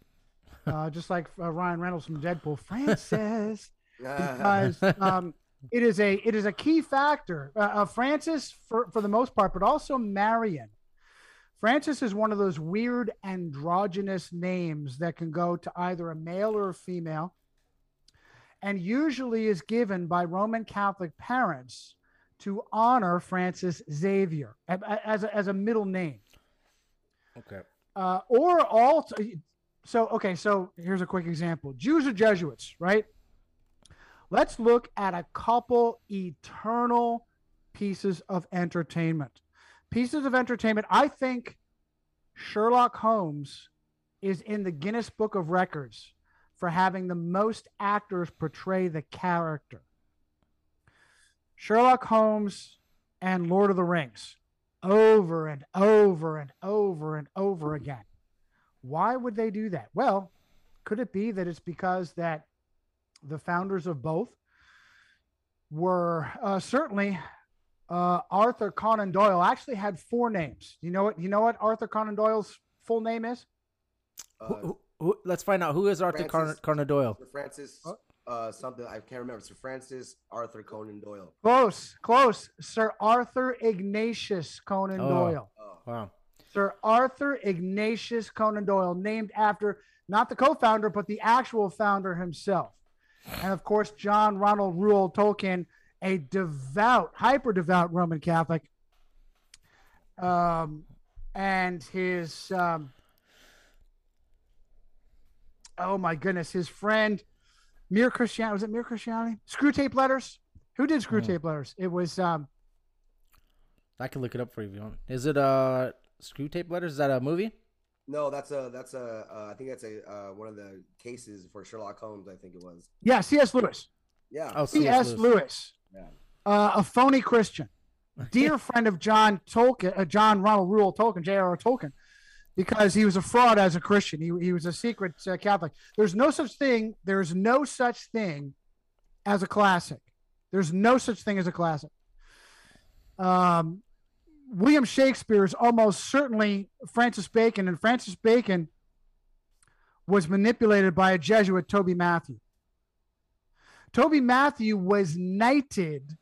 uh, just like uh, Ryan Reynolds from Deadpool, Francis, because um, it is a it is a key factor uh, of Francis for, for the most part, but also Marian. Francis is one of those weird androgynous names that can go to either a male or a female, and usually is given by Roman Catholic parents to honor Francis Xavier as a, as a middle name. Okay. Uh, or all. So, okay. So here's a quick example. Jews or Jesuits, right? Let's look at a couple eternal pieces of entertainment, pieces of entertainment. I think Sherlock Holmes is in the Guinness Book of Records for having the most actors portray the character. Sherlock Holmes and Lord of the Rings, over and over and over and over again. Why would they do that? Well, could it be that it's because that the founders of both were uh, certainly uh, Arthur Conan Doyle actually had four names. You know what? You know what Arthur Conan Doyle's full name is? Uh, who, who, Who, let's find out who is Arthur Conan Car- Doyle. Sir Francis, uh, something I can't remember. Sir Francis Arthur Conan Doyle. Close, close. Sir Arthur Ignatius Conan oh. Doyle. Oh. Wow. Sir Arthur Ignatius Conan Doyle, named after not the co-founder but the actual founder himself, and of course John Ronald Reuel Tolkien, a devout, hyper devout Roman Catholic, um, and his. Um, Oh my goodness! His friend, Mere Christianity. Was it Mere Christianity? Screw Tape Letters. Who did Screw Tape Letters? It was. Um, I can look it up for you if you want. Is it uh Screw Tape Letters? Is that a movie? No, that's a that's a. Uh, I think that's a uh, one of the cases for Sherlock Holmes. I think it was. Yeah, C S. Lewis. Yeah. Oh, C S. Lewis. Lewis. Yeah. Uh, a phony Christian, dear friend of John Tolkien, uh, John Ronald Reuel Tolkien, J R R. Tolkien. Because he was a fraud as a Christian. He, he was a secret uh, Catholic. There's no such thing. There's no such thing as a classic. There's no such thing as a classic. Um, William Shakespeare is almost certainly Francis Bacon. And Francis Bacon was manipulated by a Jesuit, Toby Mathew. Toby Mathew was knighted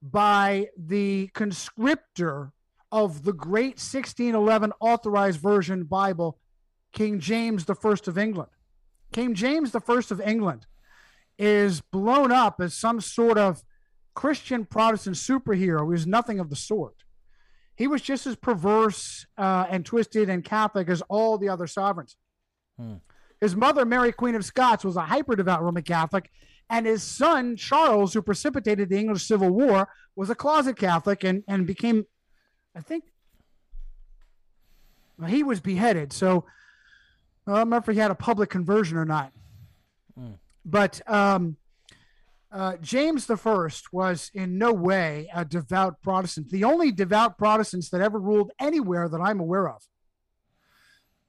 by the conscriptor of the great sixteen eleven Authorized Version Bible, King James the First of England. King James the First of England is blown up as some sort of Christian Protestant superhero who is nothing of the sort. He was just as perverse uh, and twisted and Catholic as all the other sovereigns. Hmm. His mother, Mary Queen of Scots, was a hyper-devout Roman Catholic, and his son, Charles, who precipitated the English Civil War, was a closet Catholic and, and became... I think well, he was beheaded, so I don't remember if he had a public conversion or not. Mm. But um, uh, James the First was in no way a devout Protestant. The only devout Protestants that ever ruled anywhere that I'm aware of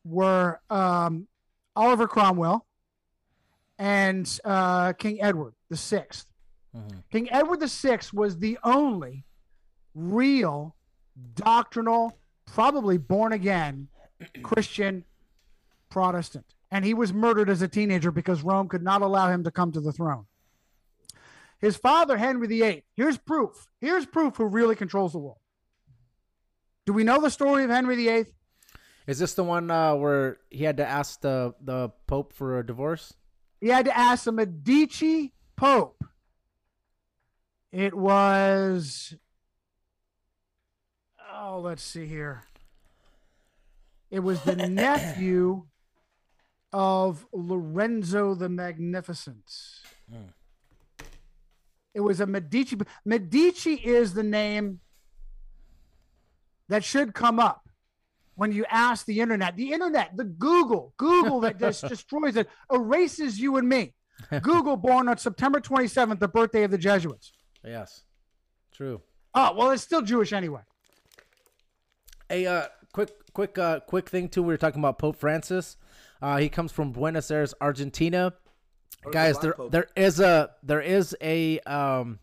were um, Oliver Cromwell and uh, King Edward the Sixth. Mm-hmm. King Edward the Sixth was the only real doctrinal, probably born again Christian Protestant. And he was murdered as a teenager because Rome could not allow him to come to the throne. His father, Henry the Eighth, here's proof. Here's proof who really controls the world. Do we know the story of Henry the Eighth? Is this the one uh, where he had to ask the, the Pope for a divorce? He had to ask the Medici Pope. It was, oh, let's see here. It was the nephew of Lorenzo the Magnificent. Mm. It was a Medici. Medici is the name that should come up when you ask the internet. The internet, the Google, Google that just destroys it, erases you and me. Google, born on September twenty-seventh, the birthday of the Jesuits. Yes, true. Oh, well, it's still Jewish anyway. Hey, uh, quick, quick, uh, quick thing too. We were talking about Pope Francis. Uh, he comes from Buenos Aires, Argentina. Or guys, there, Pope. there is a, there is a, um,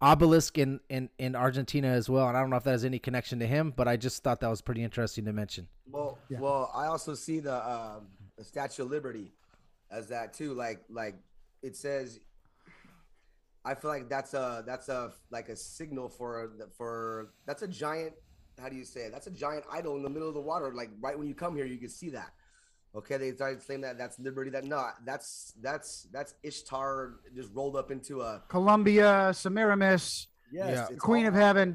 obelisk in, in, in Argentina as well. And I don't know if that has any connection to him, but I just thought that was pretty interesting to mention. Well, yeah. well, I also see the, um, the Statue of Liberty as that too. Like, like it says, I feel like that's a, that's a, like a signal for, for, that's a giant, how do you say it? That's a giant idol in the middle of the water. Like right when you come here, you can see that. Okay, they started saying that that's Liberty. That not that's that's that's Ishtar just rolled up into a Columbia, Semiramis, yes, yeah. Queen of Heaven,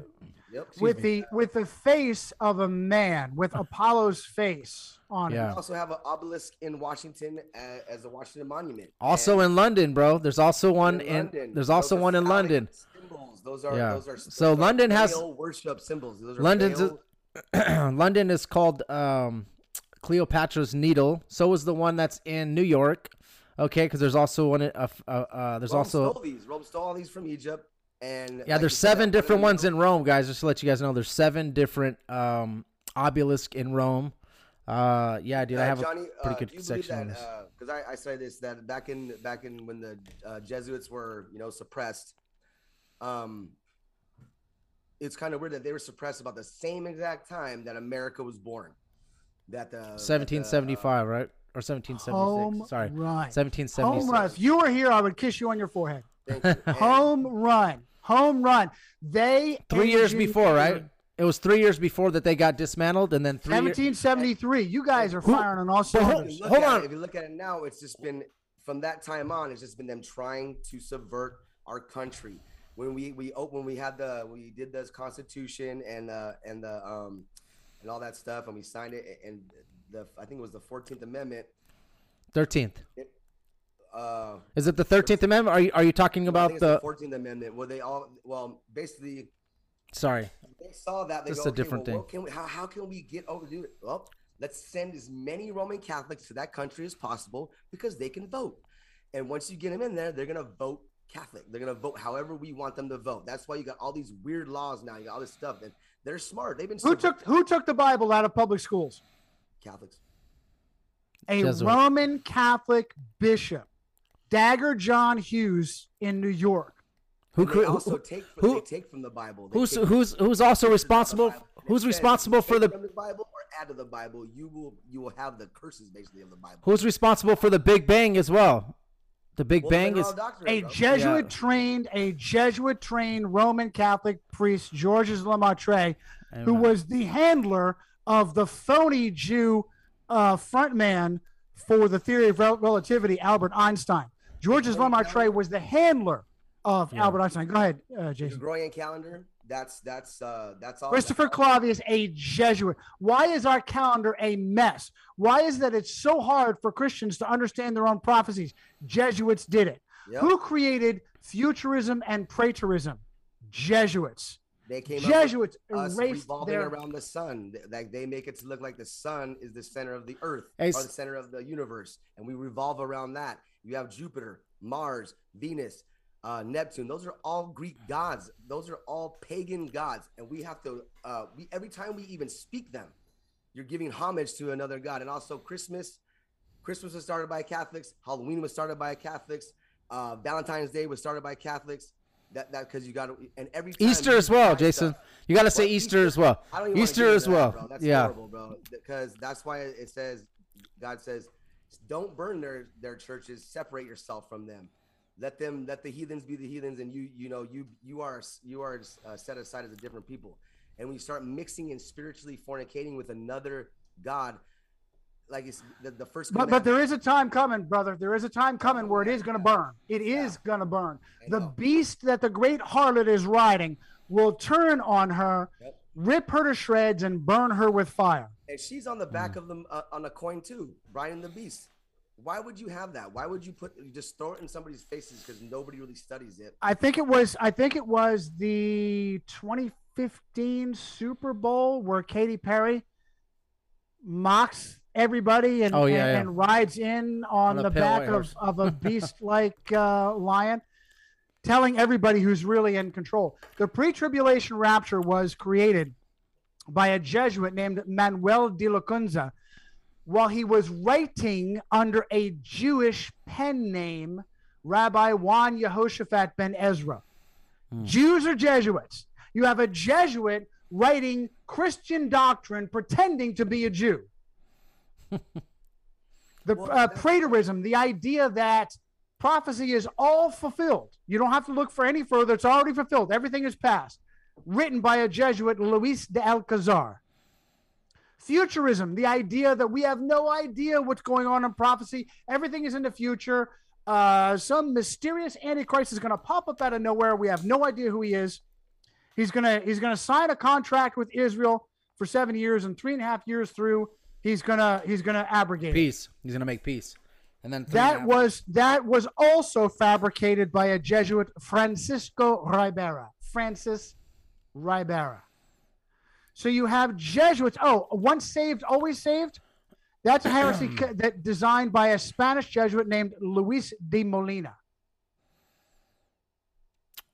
yep. with the with the face of a man with Apollo's face on yeah. it. We also have an obelisk in Washington as, as a Washington Monument. Also and in London, bro. There's also one in. in London, there's also one in London. Symbols. Those are yeah. those are those so are London has worship symbols. Those are London's a, London is called. Um, Cleopatra's Needle. So is the one that's in New York, okay? Because there's also one. Uh, uh, uh, there's Rome also stole these. Rome stole all these from Egypt, and yeah, like there's seven said, different ones in Rome, guys. Just to let you guys know, there's seven different um, obelisks in Rome. Uh, yeah, dude, uh, I have Johnny, a pretty good uh, section that, on this. Because uh, I, I said this that back in back in when the uh, Jesuits were you know suppressed. Um, it's kind of weird that they were suppressed about the same exact time that America was born. That the, seventeen seventy-five, uh, right? Or seventeen seventy-six. Home Sorry. Run. seventeen seventy-six. Home run. If you were here, I would kiss you on your forehead. Thank you. Home run. Home run. They. Three years before, right? It was three years before that they got dismantled, and then three seventeen seventy-three. Year- you guys are firing on all cylinders. Hold on. It, if you look at it now, it's just been, from that time on, it's just been them trying to subvert our country. When we, we, when we had the, we did this Constitution and, uh, and the, um, and all that stuff, and we signed it, and the I think it was the fourteenth Amendment. thirteenth. It, uh, Is it the thirteenth Amendment? Are you are you talking about the, the fourteenth Amendment? Well, they all well basically. Sorry. They saw that they Just go, a okay, different well, thing. Can we, how how can we get over do it? Well, let's send as many Roman Catholics to that country as possible because they can vote, and once you get them in there, they're gonna vote Catholic. They're gonna vote however we want them to vote. That's why you got all these weird laws now. You got all this stuff and. They're smart. They've been. Who took who took the Bible out of public schools? Catholics. A Jesuit. Roman Catholic bishop, Dagger John Hughes in New York. Who could also who, take from, who, they take from the Bible? Who's who's who's also responsible? Who's responsible for the, the Bible or out of the Bible? You will you will have the curses basically of the Bible. Who's responsible for the Big Bang as well? The Big well, Bang is a Jesuit yeah. trained, a Jesuit trained Roman Catholic priest, Georges Lemaitre, Amen. who was the handler of the phony Jew uh, frontman for the theory of rel- relativity, Albert Einstein. Georges Lemaitre was the handler of yeah. Albert Einstein. Go ahead, uh, Jason. The Gregorian calendar. That's that's uh, that's all. Christopher Clavius, a Jesuit. Why is our calendar a mess? Why is that it's so hard for Christians to understand their own prophecies? Jesuits did it. Yep. Who created futurism and praetorism? Jesuits. They came Jesuits up with us revolving their... around the sun. Like they make it to look like the sun is the center of the earth, hey, or the center of the universe, and we revolve around that. You have Jupiter, Mars, Venus, uh, Neptune. Those are all Greek gods. Those are all pagan gods. And we have to, uh, we, every time we even speak them, you're giving homage to another god. And also Christmas. Christmas was started by Catholics. Halloween was started by Catholics. Uh, Valentine's Day was started by Catholics. That that because you got to, and every time Easter as well, Jason. Stuff. You got to say well, Easter, Easter as well. I don't even Easter as that, well. Bro. That's yeah. horrible, bro. Because that's why it says, God says, don't burn their their churches. Separate yourself from them. Let them let the heathens be the heathens, and you you know you you are you are uh, set aside as a different people. And when you start mixing and spiritually fornicating with another god. Like it's the, the first, but, but there is a time coming, brother. There is a time coming where it is going to burn. It yeah. is going to burn. The beast that the great harlot is riding will turn on her, yep. rip her to shreds, and burn her with fire. And she's on the back mm-hmm. of them uh, on a coin too, riding the beast. Why would you have that? Why would you put you just throw it in somebody's faces because nobody really studies it? I think it was. I think it was the twenty fifteen Super Bowl where Katy Perry mocks everybody and, oh, yeah, and, yeah. and rides in on, on the back of, of a beast-like uh, lion, telling everybody who's really in control. The pre-tribulation rapture was created by a Jesuit named Manuel de Lacunza while he was writing under a Jewish pen name, Rabbi Juan Yehoshaphat ben Ezra. Hmm. Jews or Jesuits? You have a Jesuit writing Christian doctrine pretending to be a Jew. The well, uh, praeterism, the idea that prophecy is all fulfilled. You don't have to look for any further. It's already fulfilled. Everything is past. Written by a Jesuit, Luis de Alcazar. Futurism, the idea that we have no idea what's going on in prophecy. Everything is in the future. Uh, some mysterious antichrist is going to pop up out of nowhere. We have no idea who he is. He's going to he's going to sign a contract with Israel for seven years and three and a half years through. He's gonna he's gonna abrogate peace. It. He's gonna make peace, and then that was that was also fabricated by a Jesuit, Francisco Ribera. Francis Ribera. So you have Jesuits. Oh, once saved, always saved. That's a heresy that designed by a Spanish Jesuit named Luis de Molina.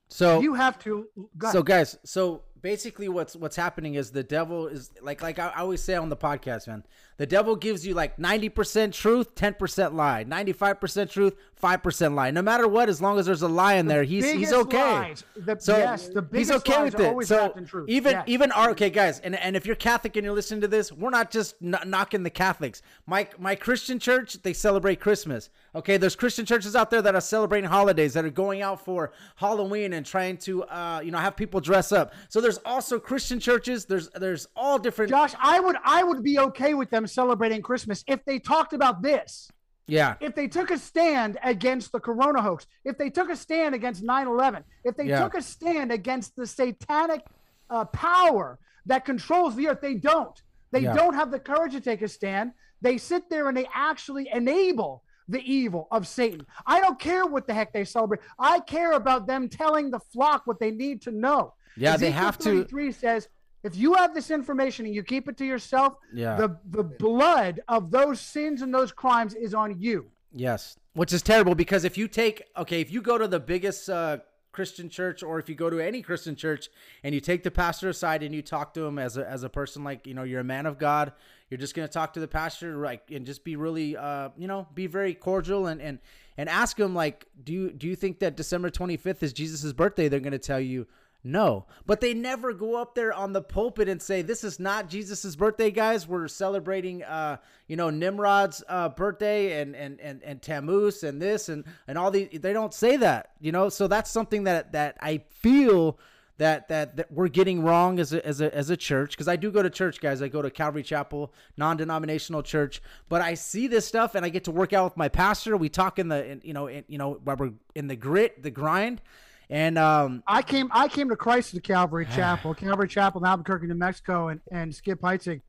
So you have to. Go so guys, so. Basically, what's what's happening is the devil is like like I always say on the podcast, man. The devil gives you like ninety percent truth, ten percent lie, ninety-five percent truth, five percent lie. No matter what, as long as there's a lie in the there, he's he's okay. The, so yes, the he's okay with it. So even yes. even our okay guys, and and if you're Catholic and you're listening to this, we're not just n- knocking the Catholics. My my Christian church, they celebrate Christmas. Okay, there's Christian churches out there that are celebrating holidays, that are going out for Halloween and trying to uh you know have people dress up. So there's There's also Christian churches. There's there's all different. Josh, I would I would be okay with them celebrating Christmas if they talked about this. Yeah. If they took a stand against the corona hoax. If they took a stand against nine eleven. If they yeah. took a stand against the satanic uh, power that controls the earth. They don't. They yeah. don't have the courage to take a stand. They sit there and they actually enable the evil of Satan. I don't care what the heck they celebrate. I care about them telling the flock what they need to know. Yeah, Ezekiel they have to. three says, if you have this information and you keep it to yourself, yeah. the, the blood of those sins and those crimes is on you. Yes, which is terrible because if you take, okay, if you go to the biggest uh, Christian church or if you go to any Christian church and you take the pastor aside and you talk to him as a, as a person, like, you know, you're a man of God, you're just going to talk to the pastor, like, and just be really, uh, you know, be very cordial and, and, and ask him, like, do you, do you think that December twenty-fifth is Jesus's birthday? They're going to tell you, no, but they never go up there on the pulpit and say, this is not Jesus's birthday, guys. We're celebrating, uh, you know, Nimrod's uh, birthday and, and, and, and Tammuz and this and, and all these. They don't say that, you know, so that's something that, that I feel that, that, that we're getting wrong as a, as a, as a church. Cause I do go to church, guys. I go to Calvary Chapel, non-denominational church, but I see this stuff and I get to work out with my pastor. We talk in the, in, you know, in, you know, while we're in the grit, the grind. And um, I came I came to Christ at Calvary Chapel, Calvary Chapel in Albuquerque, New Mexico, and, and Skip Heitzig.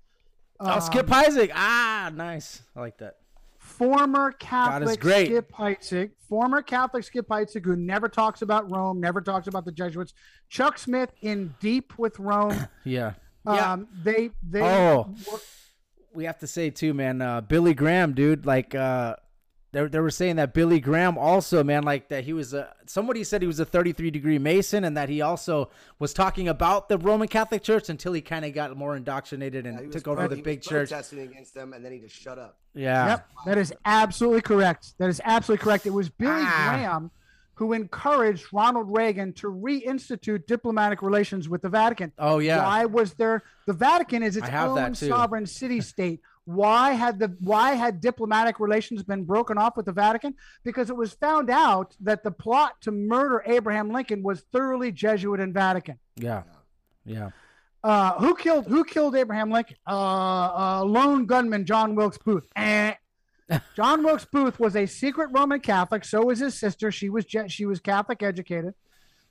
Um, oh, Skip Heitzig. Ah, nice. I like that. Former Catholic Skip Heitzig, former Catholic Skip Heitzig, who never talks about Rome, never talks about the Jesuits. Chuck Smith in deep with Rome. yeah. Um, yeah. They, they. Oh, were- we have to say, too, man, uh, Billy Graham, dude, like, uh, They they were saying that Billy Graham also, man, like that he was a, somebody said he was a thirty-three degree Mason, and that he also was talking about the Roman Catholic Church until he kind of got more indoctrinated and yeah, took over the big church. He was protesting against them, and then he just shut up. Yeah. Yep. That is absolutely correct. That is absolutely correct. It was Billy ah. Graham who encouraged Ronald Reagan to reinstitute diplomatic relations with the Vatican. Oh, yeah. Why was there – the Vatican is its own sovereign city-state. Why had the why had diplomatic relations been broken off with the Vatican? Because it was found out that the plot to murder Abraham Lincoln was thoroughly Jesuit and Vatican. Yeah, yeah. Uh, who killed who killed Abraham Lincoln? Uh, uh, lone gunman John Wilkes Booth. Eh. John Wilkes Booth was a secret Roman Catholic. So was his sister. She was Je- she was Catholic educated,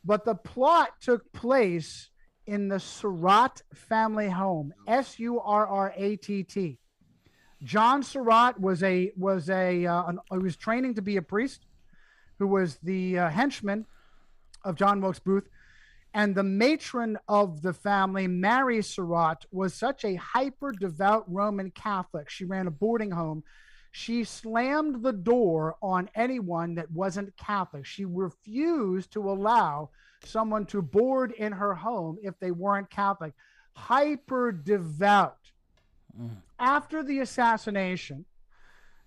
but the plot took place in the Surratt family home. S U R R A T T. John Surratt was a was a uh, an, he was training to be a priest, who was the uh, henchman of John Wilkes Booth, and the matron of the family, Mary Surratt, was such a hyper devout Roman Catholic. She ran a boarding home. She slammed the door on anyone that wasn't Catholic. She refused to allow someone to board in her home if they weren't Catholic. Hyper devout. After the assassination,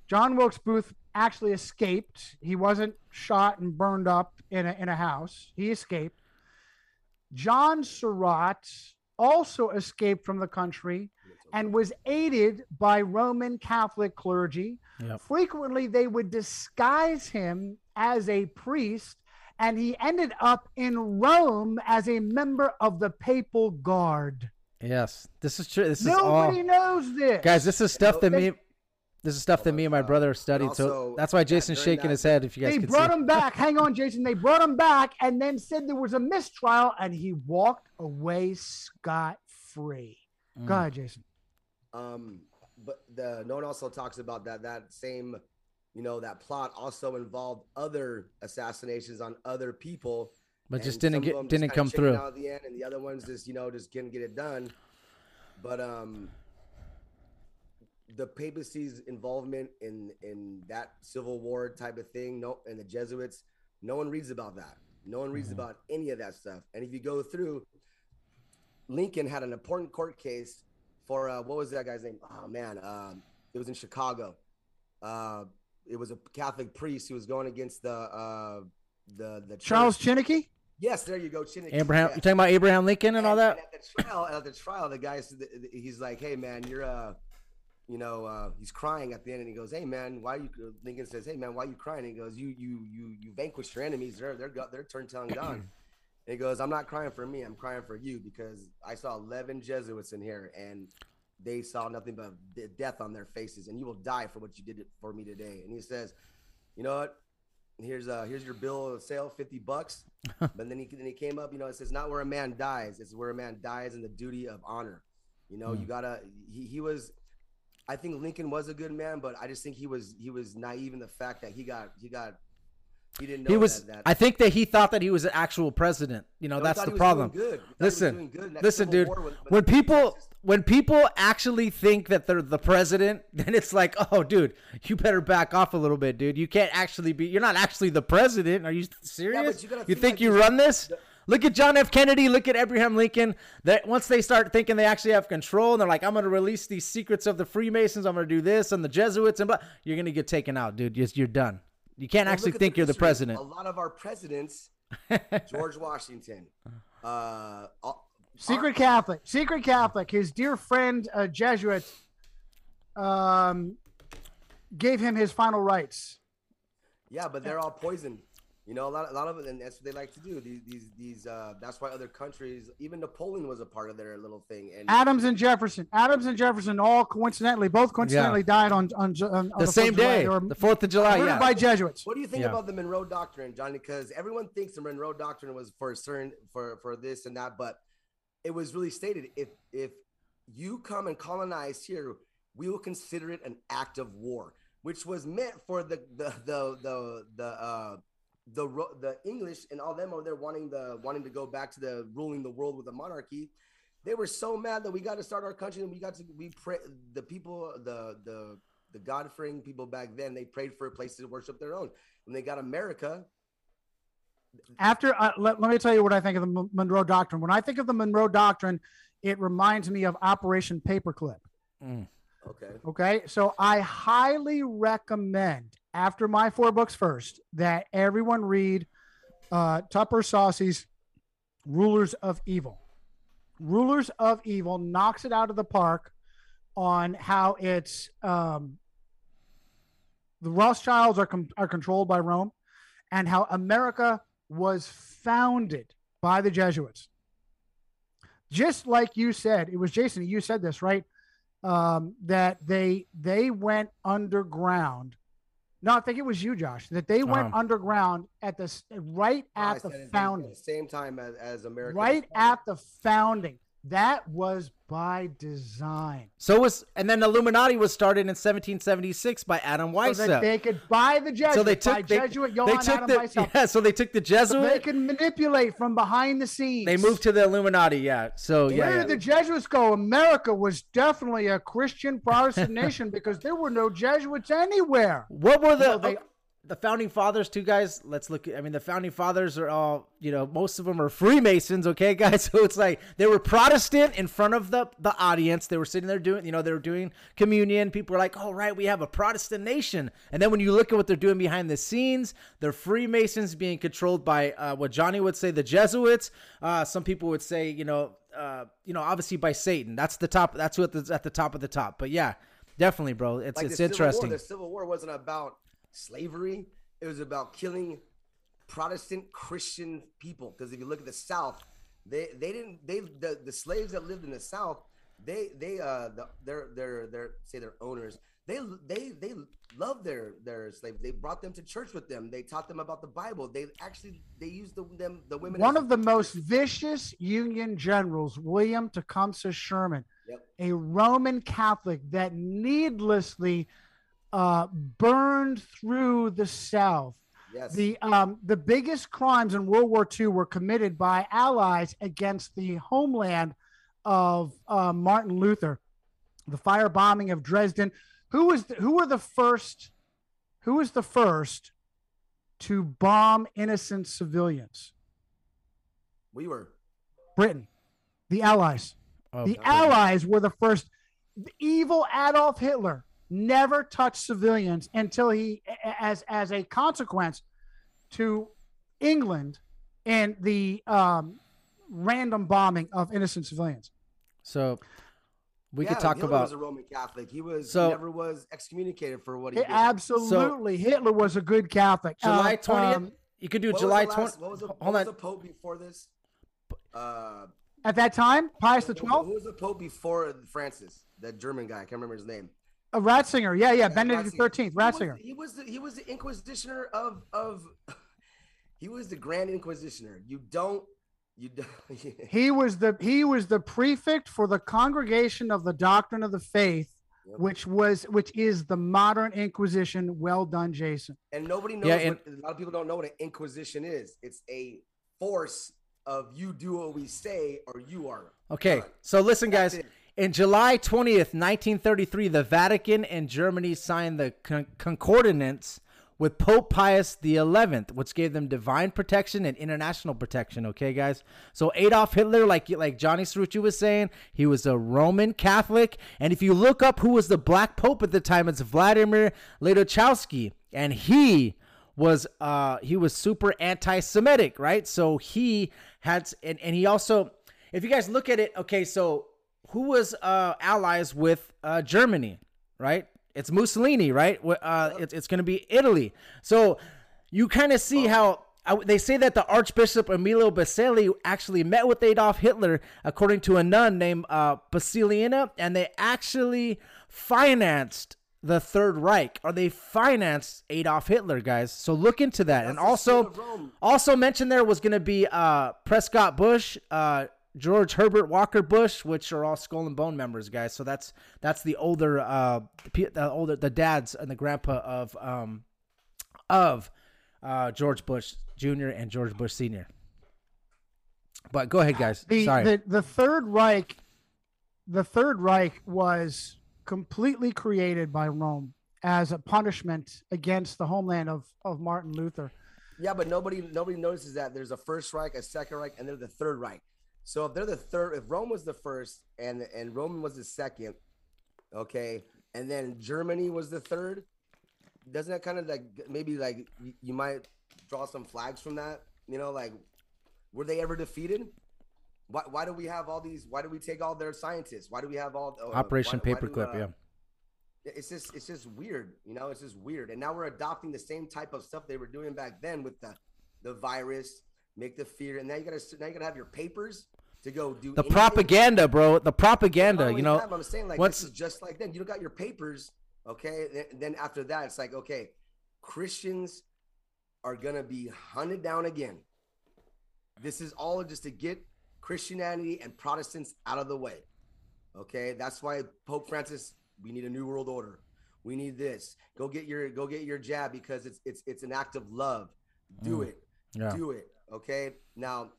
John Wilkes Booth actually escaped. He wasn't shot and burned up in a, in a house. He escaped. John Surratt also escaped from the country and was aided by Roman Catholic clergy. Yep. Frequently, they would disguise him as a priest, and he ended up in Rome as a member of the Papal Guard. Yes, this is true. This Nobody is all... knows this, guys. This is stuff that they... me. This is stuff that me and my brother studied. Also, so that's why Jason's yeah, shaking that... his head. If you guys, they can brought see. him back. Hang on, Jason. They brought him back and then said there was a mistrial, and he walked away scot free. Mm. Go ahead, Jason. Um, but the no one also talks about that. That same, you know, that plot also involved other assassinations on other people. But just didn't get didn't just come through out of the end, and the other ones just you know just didn't get it done. But um, the papacy's involvement in in that Civil War type of thing, no, and the Jesuits, no one reads about that. No one reads mm-hmm. about any of that stuff. And if you go through, Lincoln had an important court case for uh, what was that guy's name? Oh man, um, it was in Chicago. Uh, it was a Catholic priest who was going against the uh, the the Charles Chinnicky. Yes, there you go, Chinnicky. Abraham, yeah. You're talking about Abraham Lincoln and, and all that? And at, the trial, at the trial, the guy, he's like, hey, man, you're, uh, you know, uh, he's crying at the end. And he goes, hey, man, why are you, Lincoln says, hey, man, why are you crying? And he goes, you you you you vanquished your enemies. They're, they're, they're turned telling God. And he goes, I'm not crying for me. I'm crying for you because I saw eleven Jesuits in here and they saw nothing but death on their faces. And you will die for what you did for me today. And he says, you know what? Here's uh here's your bill of sale, fifty bucks. But then he then he came up, you know, it says not where a man dies, it's where a man dies in the duty of honor. You know, mm. you gotta he, he was I think Lincoln was a good man, but I just think he was he was naive in the fact that he got he got he didn't know he was, that, that I think that he thought that he was an actual president. You know, no, that's the problem. Listen, listen, dude. War, when people just, when people actually think that they're the president, then it's like, oh, dude, you better back off a little bit, dude. You can't actually be. You're not actually the president. Are you serious? Yeah, you, you think like you run this? The, look at John F. Kennedy. Look at Abraham Lincoln. That once they start thinking they actually have control, and they're like, I'm going to release these secrets of the Freemasons. I'm going to do this and the Jesuits and blah. You're going to get taken out, dude. You're, you're done. You can't well, actually think the you're the president. A lot of our presidents, George Washington, uh, secret our, Catholic, secret Catholic. His dear friend, a Jesuit, um, gave him his final rites. Yeah, but they're all poisoned. You know, a lot, a lot of it, and that's what they like to do. These, these, these. Uh, that's why other countries, even Napoleon, was a part of their little thing. And Adams and Jefferson, Adams and Jefferson, all coincidentally, both coincidentally yeah. died on on, on, on the, the same day, or, the Fourth of July, murdered yeah. by Jesuits. What do you think yeah. about the Monroe Doctrine, Johnny? Because everyone thinks the Monroe Doctrine was for certain, for for this and that, but it was really stated: if if you come and colonize here, we will consider it an act of war, which was meant for the the the the the. Uh, The the English and all them over there wanting the wanting to go back to the ruling the world with a monarchy, they were so mad that we got to start our country and we got to we pray the people the the the God-fearing people back then, they prayed for a place to worship their own. When they got America. After uh, let, let me tell you what I think of the Monroe Doctrine. When I think of the Monroe Doctrine, it reminds me of Operation Paperclip. Mm. Okay. Okay. So I highly recommend, after my four books first, that everyone read uh, Tupper Saucy's Rulers of Evil. Rulers of Evil knocks it out of the park on how it's um, the Rothschilds are com- are controlled by Rome, and how America was founded by the Jesuits. Just like you said, it was Jason, you said this, right? Um, that they they went underground. No, I think it was you, Josh, that they went um, underground at the right at I the founding. At the same time as, as America. Right at the founding. That was by design. So was, and then Illuminati was started in seventeen seventy-six by Adam Weishaupt. So that they could buy the Jesuits. So they took, by they, Jesuit Johann they took Adam the, Weishaupt. Yeah, so they took the Jesuit. So they could manipulate from behind the scenes. They moved to the Illuminati, yeah. So yeah. Where yeah. did the Jesuits go? America was definitely a Christian Protestant nation because there were no Jesuits anywhere. What were the... You know, they, the founding fathers too, guys, let's look. I mean, the founding fathers are all, you know, most of them are Freemasons. Okay, guys. So it's like they were Protestant in front of the, the audience. They were sitting there doing, you know, they were doing communion. People were like, all right, we have a Protestant nation. And then when you look at what they're doing behind the scenes, they're Freemasons being controlled by uh, what Johnny would say, the Jesuits. Uh, some people would say, you know, uh, you know, obviously by Satan. That's the top. That's what's at the top of the top. But yeah, definitely, bro. It's, like it's the interesting. War, the Civil War wasn't about slavery. It was about killing Protestant Christian people, because if you look at the South, they they didn't they the, the slaves that lived in the South, they they uh the, their their their say their owners, they they they loved their their slaves. They brought them to church with them. They taught them about the Bible. They actually they used the them the women. One as- of the most vicious Union generals, William Tecumseh Sherman, yep. a Roman Catholic that needlessly Uh, burned through the South. Yes. The um, the biggest crimes in World War Two were committed by allies against the homeland of uh, Martin Luther. The firebombing of Dresden. Who was the, who were the first? Who was the first to bomb innocent civilians? We were Britain. The Allies. Oh, the God. Allies were the first. The evil Adolf Hitler never touched civilians until he, as as a consequence to England and the um, random bombing of innocent civilians. So we yeah, could talk Hitler about. Hitler was a Roman Catholic. He was so, he never was excommunicated for what he did. Absolutely, so, Hitler was a good Catholic. July twentieth. Um, you could do July twentieth. What was the, what hold was on. the Pope before this? Uh, At that time, Pius the Twelfth. Who was the Pope before Francis? That German guy. I can't remember his name. A Ratzinger, yeah, yeah, yeah Benedict Ratzinger. the thirteenth, Ratzinger. He was, he was, the, he was the Inquisitioner of, of, he was the Grand Inquisitioner. You don't, you don't. Yeah. He was the, he was the prefect for the Congregation of the Doctrine of the Faith, yep. which was, which is the modern Inquisition. Well done, Jason. And nobody knows, yeah, and- what, a lot of people don't know what an Inquisition is. It's a force of you do what we say or you are. Okay, God. So listen, guys. That's it. In July twentieth, nineteen thirty-three, the Vatican and Germany signed the con- concordance with Pope Pius the eleventh, which gave them divine protection and international protection. Okay, guys. So Adolf Hitler, like like Johnny Cerrucci was saying, he was a Roman Catholic. And if you look up who was the Black Pope at the time, it's Vladimir Ledochowski, and he was uh he was super anti-Semitic, right? So he had, and and he also, if you guys look at it, okay, so. Who was uh, allies with uh, Germany, right? It's Mussolini, right? Uh, it's it's going to be Italy. So you kind of see how I, they say that the Archbishop Emilio Baselli actually met with Adolf Hitler, according to a nun named uh, Basiliana, and they actually financed the Third Reich, or they financed Adolf Hitler, guys. So look into that. That's and also, also mentioned there was going to be uh, Prescott Bush, uh, George Herbert Walker Bush, which are all Skull and Bone members, guys. So that's that's the older, uh, the older, the dads and the grandpa of um, of uh, George Bush Junior and George Bush Senior. But go ahead, guys. The, Sorry, the, the Third Reich, the Third Reich was completely created by Rome. as a punishment against the homeland of, of Martin Luther. Yeah, but nobody nobody notices that there's a First Reich, a Second Reich, and they're the Third Reich. So if they're the third, if Rome was the first and and Rome was the second, okay, and then Germany was the third, doesn't that kind of like maybe like you, you might draw some flags from that? You know, like, were they ever defeated? Why why do we have all these? Why do we take all their scientists? Why do we have all uh, Operation why, Paperclip? Why do, uh, yeah. It's just, it's just weird, you know, it's just weird. And now we're adopting the same type of stuff they were doing back then with the, the virus, make the fear. And now you gotta, now you gotta have your papers to go do the anything. propaganda, bro. The propaganda, you know, have, I'm saying like, what's this is just like then you don't got your papers. Okay. Then after that, it's like, okay, Christians are going to be hunted down again. This is all just to get Christianity and Protestants out of the way. Okay. That's why Pope Francis, we need a new world order. We need this. Go get your go get your jab because it's it's it's an act of love. Do mm. it. Yeah. Do it. Okay. Now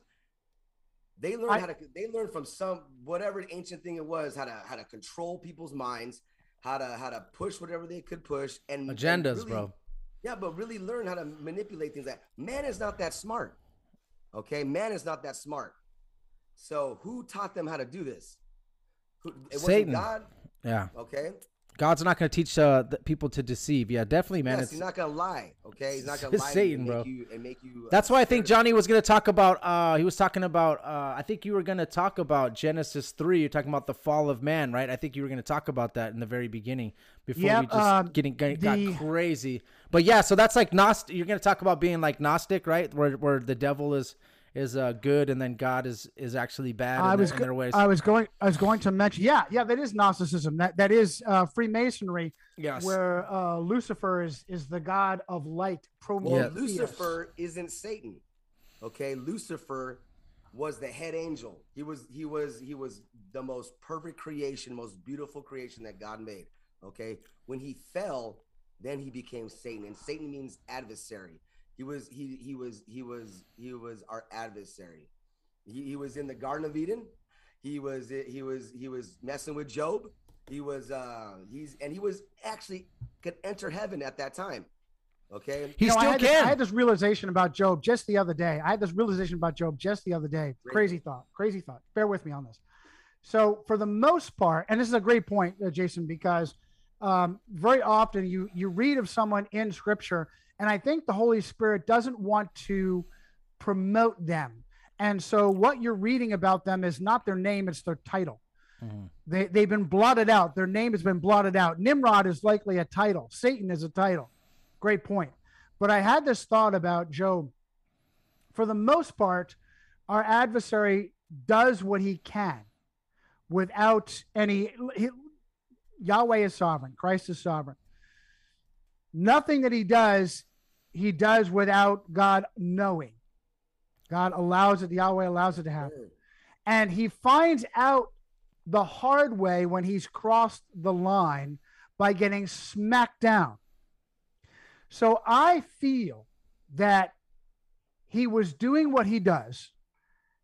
they learn I, how to they learn from some whatever ancient thing it was, how to how to control people's minds, how to how to push whatever they could push and agendas, and really, bro. Yeah, but really learn how to manipulate things. Like man is not that smart. Okay, man is not that smart. So who taught them how to do this? Who, it Satan. Wasn't God. Yeah. Okay. God's not going to teach uh, the people to deceive. Yeah, definitely, man. Yes, it's, he's not going to lie. Okay, he's not going to lie. Satan, and make bro. You, and make you, That's uh, why I think Johnny was going to talk about. Uh, he was talking about. Uh, I think you were going to talk about Genesis three. You're talking about the fall of man, right? I think you were going to talk about that in the very beginning before yep, we just um, getting got the, crazy. But yeah, so that's like Gnostic. You're going to talk about being like Gnostic, right? Where where the devil is. Is uh good, and then God is is actually bad. I in, was in their ways. I was going. I was going to mention. Yeah, yeah. That is Gnosticism. That that is uh, Freemasonry. Yes. Where uh, Lucifer is is the god of light. Prometheus. Well, Lucifer isn't Satan. Okay, Lucifer was the head angel. He was he was he was the most perfect creation, most beautiful creation that God made. Okay, when he fell, then he became Satan, and Satan means adversary. He was he he was he was he was our adversary. He, he was in the Garden of Eden. He was he was he was messing with Job. He was uh he's and he was actually could enter heaven at that time. Okay, he you know, still I can. This, I had this realization about Job just the other day. I had this realization about Job just the other day. Great. Crazy thought. Crazy thought. Bear with me on this. So for the most part, and this is a great point, uh, Jason, because um, very often you you read of someone in Scripture. And I think the Holy Spirit doesn't want to promote them. And so what you're reading about them is not their name, it's their title. Mm-hmm. They, they've been blotted out. Their name has been blotted out. Nimrod is likely a title. Satan is a title. Great point. But I had this thought about Job. For the most part, our adversary does what he can without any... He, Yahweh is sovereign. Christ is sovereign. Nothing that he does, he does without God knowing. God allows it. Yahweh allows it to happen. And he finds out the hard way when he's crossed the line by getting smacked down. So I feel that he was doing what he does.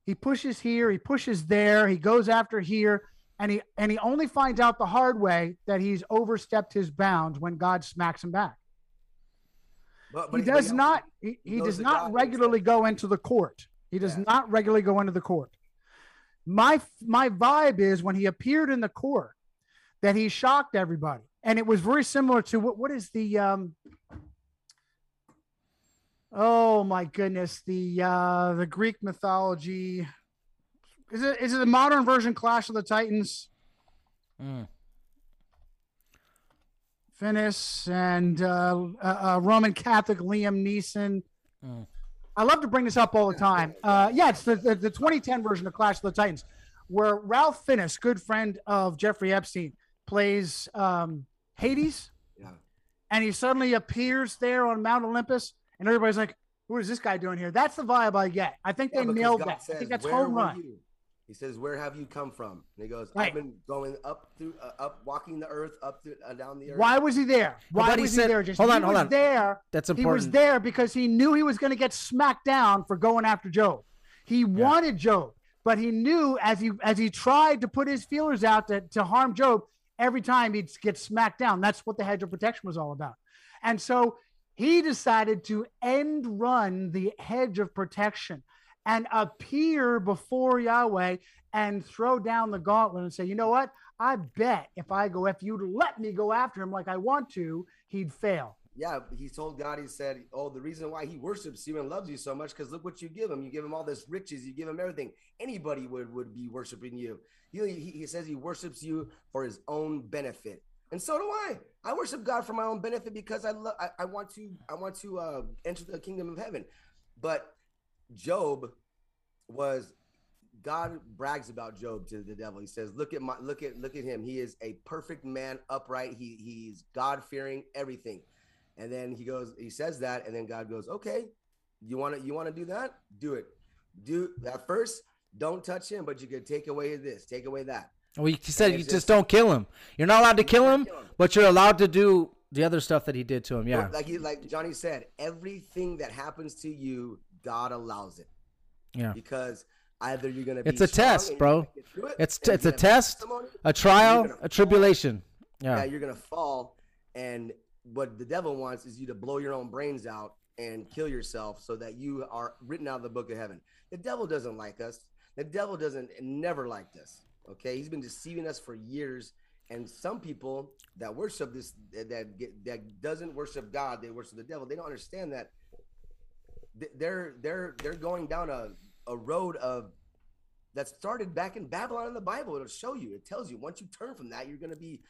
He pushes here, he pushes there, he goes after here. And he and he only finds out the hard way that he's overstepped his bounds when God smacks him back. But, but he does he, not he, he does not regularly go into the court. He does yeah. not regularly go into the court. My my vibe is when he appeared in the court that he shocked everybody, and it was very similar to what what is the um oh my goodness the uh, the Greek mythology. Is it is it the modern version Clash of the Titans? Mm. Finnis and uh, uh, Roman Catholic Liam Neeson. Mm. I love to bring this up all the time. Uh, yeah, it's the, the the twenty ten version of Clash of the Titans, where Ralph Fiennes, good friend of Jeffrey Epstein, plays um, Hades, yeah. and he suddenly appears there on Mount Olympus, and everybody's like, "What is this guy doing here?" That's the vibe I get. I think yeah, they nailed God that. Says, I think that's home run. You? He says, "Where have you come from?" And he goes, right. "I've been going up through, uh, up, walking the earth, up through, uh, down the earth." Why was he there? Why was he, said, he there? Just hold on, he hold was on. There. That's important. He was there because he knew he was going to get smacked down for going after Job. He yeah. wanted Job, but he knew as he as he tried to put his feelers out to to harm Job, every time he'd get smacked down. That's what the hedge of protection was all about. And so he decided to end run the hedge of protection and appear before Yahweh and throw down the gauntlet and say, you know what? I bet if I go, if you'd let me go after him like I want to, he'd fail. Yeah, he told God, he said, oh, the reason why he worships you and loves you so much, because look what you give him. You give him all this riches. You give him everything. Anybody would, would be worshiping you. He, he, he says he worships you for his own benefit. And so do I. I worship God for my own benefit because I love. I, I want to I want to uh, enter the kingdom of heaven. But Job was, God brags about Job to the devil. He says, look at my, look at, look at him. He is a perfect man, upright. He He's God-fearing, everything. And then he goes, he says that, and then God goes, okay, you want to, you want to do that? Do it. Do that first. Don't touch him, but you could take away this, take away that. Well, you said you just, just don't kill him. You're not allowed to kill him, kill him, but you're allowed to do the other stuff that he did to him. Yeah. Like he, like Johnny said, everything that happens to you, God allows it. Yeah. Because either you're going to be, it's a test, bro. It, it's, it's a test, a trial, a tribulation. Yeah. Yeah. You're going to fall, and what the devil wants is you to blow your own brains out and kill yourself so that you are written out of the book of heaven. The devil doesn't like us. The devil doesn't, never liked us. Okay. He's been deceiving us for years. And some people that worship this, that get, that doesn't worship God, they worship the devil. They don't understand that they're, they're, they're going down a, a road of that started back in Babylon in the Bible. It'll show you, it tells you, once you turn from that, you're going to be,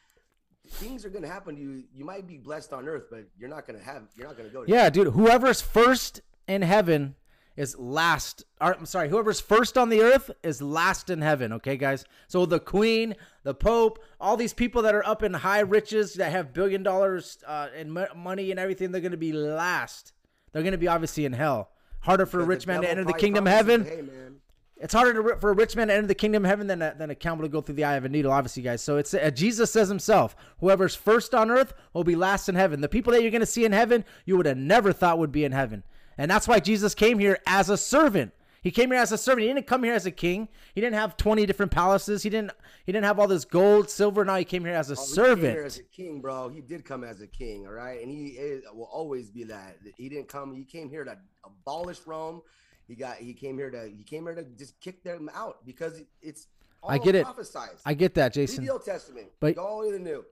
things are going to happen to you. You might be blessed on earth, but you're not going to have, you're not going to go to yeah, heaven. Dude, whoever's first in heaven is last. Or, I'm sorry. Whoever's first on the earth is last in heaven. Okay, guys. So the queen, the pope, all these people that are up in high riches that have billion dollars uh, and m- money and everything, they're going to be last. They're going to be obviously in hell. Harder for a rich man to enter the kingdom of heaven. Hey, man. It's harder to, for a rich man to enter the kingdom of heaven than a, than a camel to go through the eye of a needle, obviously, guys. So it's uh, Jesus says himself, whoever's first on earth will be last in heaven. The people that you're going to see in heaven, you would have never thought would be in heaven. And that's why Jesus came here as a servant. He came here as a servant. He didn't come here as a king. He didn't have twenty different palaces. He didn't He didn't have all this gold, silver. Now he came here as a oh, servant. He came here as a king, bro. He did come as a king, all right? And he is, will always be that. He didn't come. He came here to abolish Rome. He got. He came here to. He came here to just kick them out because it's. All I get it. Prophesized. I get that, Jason. Read the Old Testament, but go into the New.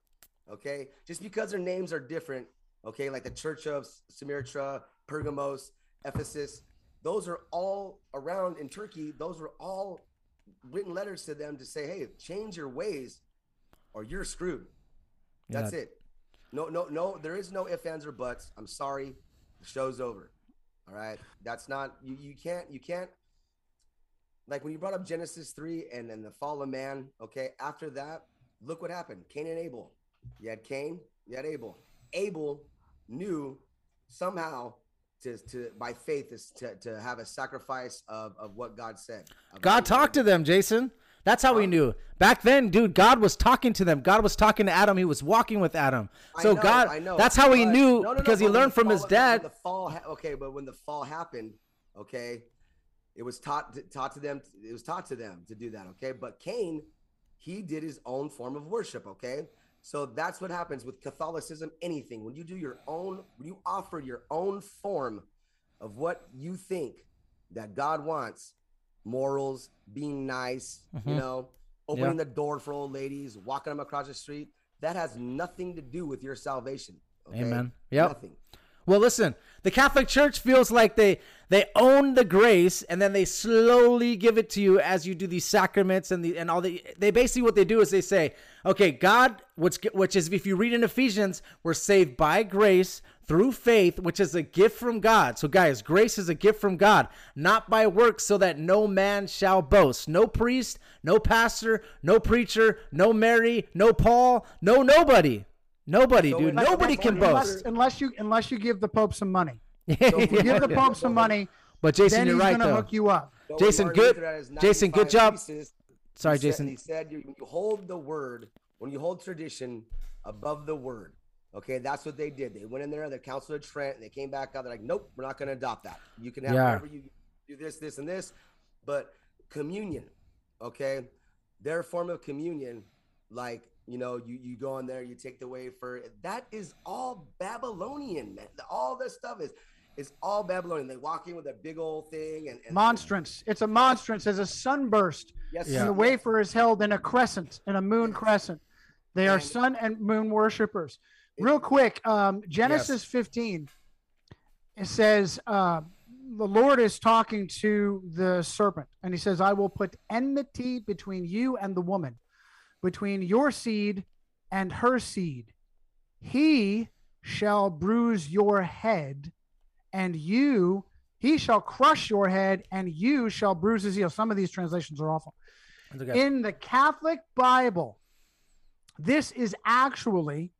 Okay, just because their names are different. Okay, like the Church of Smyrna, Pergamos, Ephesus. Those are all around in Turkey. Those were all written letters to them to say, "Hey, change your ways, or you're screwed." That's yeah. it. No, no, no. There is no ifs, ands, or buts. I'm sorry. The show's over. All right. That's not, you, you can't, you can't, like when you brought up Genesis three and then the fall of man. Okay. After that, look what happened. Cain and Abel. You had Cain, you had Abel. Abel knew somehow to, to by faith is to, to have a sacrifice of, of what God said. God talked to them, Jason. That's how we knew. Back then, dude, God was talking to them. God was talking to Adam. He was walking with Adam. So I know, God, I know, that's how he knew no, no, because no, he learned from fall, his dad. The fall, ha- okay, but when the fall happened, okay, it was taught to, taught to them. It was taught to them to do that, okay. But Cain, he did his own form of worship, okay. So that's what happens with Catholicism. Anything when you do your own, when you offer your own form of what you think that God wants. Morals, being nice, mm-hmm. you know, opening yeah. the door for old ladies, walking them across the street. That has nothing to do with your salvation. Okay? Amen. Yep. Nothing. Well, listen, the Catholic Church feels like they, they own the grace and then they slowly give it to you as you do these sacraments and the, and all the, they basically, what they do is they say, okay, God, which, which is, if you read in Ephesians, we're saved by grace through faith, which is a gift from God. So guys, grace is a gift from God, not by works, so that no man shall boast. No priest, no pastor, no preacher, no Mary, no Paul, no nobody. Nobody, so dude. Unless, nobody can unless, boast. Unless you unless you give the Pope some money. So if you give the Pope some money, but Jason, then you're he's right, gonna though. hook you up. So Jason, good Jason, good job. Pieces, Sorry, he Jason. Said, he said you, you hold the word, when you hold tradition above the word. Okay, that's what they did. They went in there, the Council of Trent, and they came back out. They're like, nope, we're not going to adopt that. You can have yeah. whatever you do, this, this, and this. But communion, okay, their form of communion, like You know, you, you go in there, you take the wafer. That is all Babylonian, man. All this stuff is, is all Babylonian. They walk in with a big old thing. and, and Monstrance. It's a monstrance. It's a sunburst. Yes, yeah. And the wafer is held in a crescent, in a moon crescent. They are sun and moon worshipers. Real quick, um, Genesis yes. fifteen, it says uh, the Lord is talking to the serpent, and he says, I will put enmity between you and the woman, between your seed and her seed. He shall bruise your head, and you, he shall crush your head, and you shall bruise his heel. Some of these translations are awful. Okay. In the Catholic Bible, this is actually...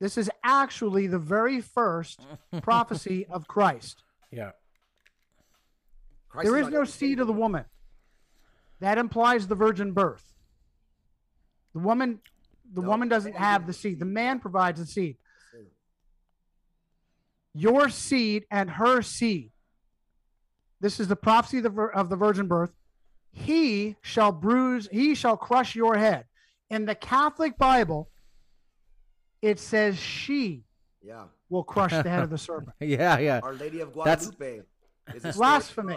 This is actually the very first prophecy of Christ. Yeah. Christ there is, is no seed of the woman. That implies the virgin birth. The woman, the no, woman doesn't have the seed. The man provides the seed. Your seed and her seed. This is the prophecy of the, of the virgin birth. He shall bruise, he shall crush your head. In the Catholic Bible, it says she yeah. will crush the head of the serpent. yeah, yeah. Our Lady of Guadalupe. That's... is blasphemy.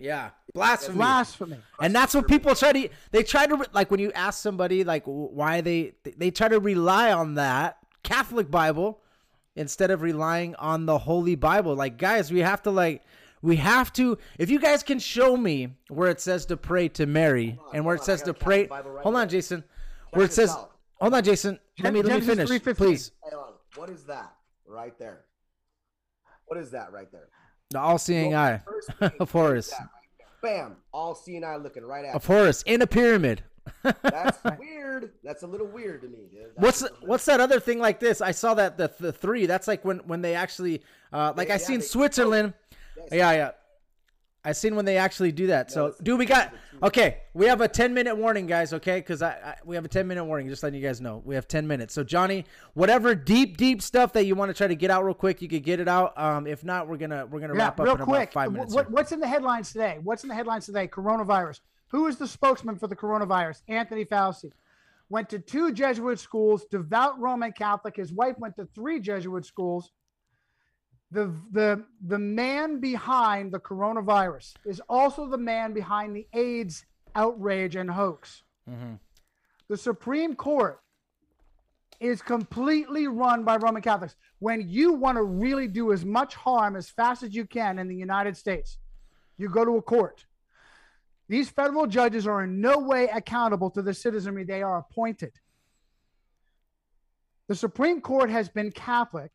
Yeah, blasphemy. Blasphemy. And that's what people try to, they try to, like when you ask somebody like why they, they try to rely on that Catholic Bible instead of relying on the Holy Bible. Like guys, we have to like, we have to, if you guys can show me where it says to pray to Mary on, and where it says to pray, right hold on, Jason, Check where it says, out. Hold on, Jason. Let me, let me finish, please. What is that right there? What is that right there? The all-seeing well, eye. Of Horus. Right Bam. All-seeing eye looking right at Of Horus in a pyramid. That's weird. That's a little weird to me, dude. That's what's the, what's that other thing like this? I saw that the, the three. That's like when, when they actually, uh, like yeah, I yeah, seen they, Switzerland. Yes. Yeah, yeah. I seen when they actually do that. No, so, dude, we got okay. We have a ten minute warning, guys. Okay, because I, I we have a ten minute warning. Just letting you guys know, we have ten minutes. So, Johnny, whatever deep, deep stuff that you want to try to get out real quick, you could get it out. Um, if not, we're gonna we're gonna yeah, wrap up real in quick. About five minutes. What, what's in the headlines today? What's in the headlines today? Coronavirus. Who is the spokesman for the coronavirus? Anthony Fauci went to two Jesuit schools. Devout Roman Catholic. His wife went to three Jesuit schools. The, the, the man behind the coronavirus is also the man behind the AIDS outrage and hoax. Mm-hmm. The Supreme Court is completely run by Roman Catholics. When you want to really do as much harm as fast as you can in the United States, you go to a court. These federal judges are in no way accountable to the citizenry. They are appointed. The Supreme Court has been Catholic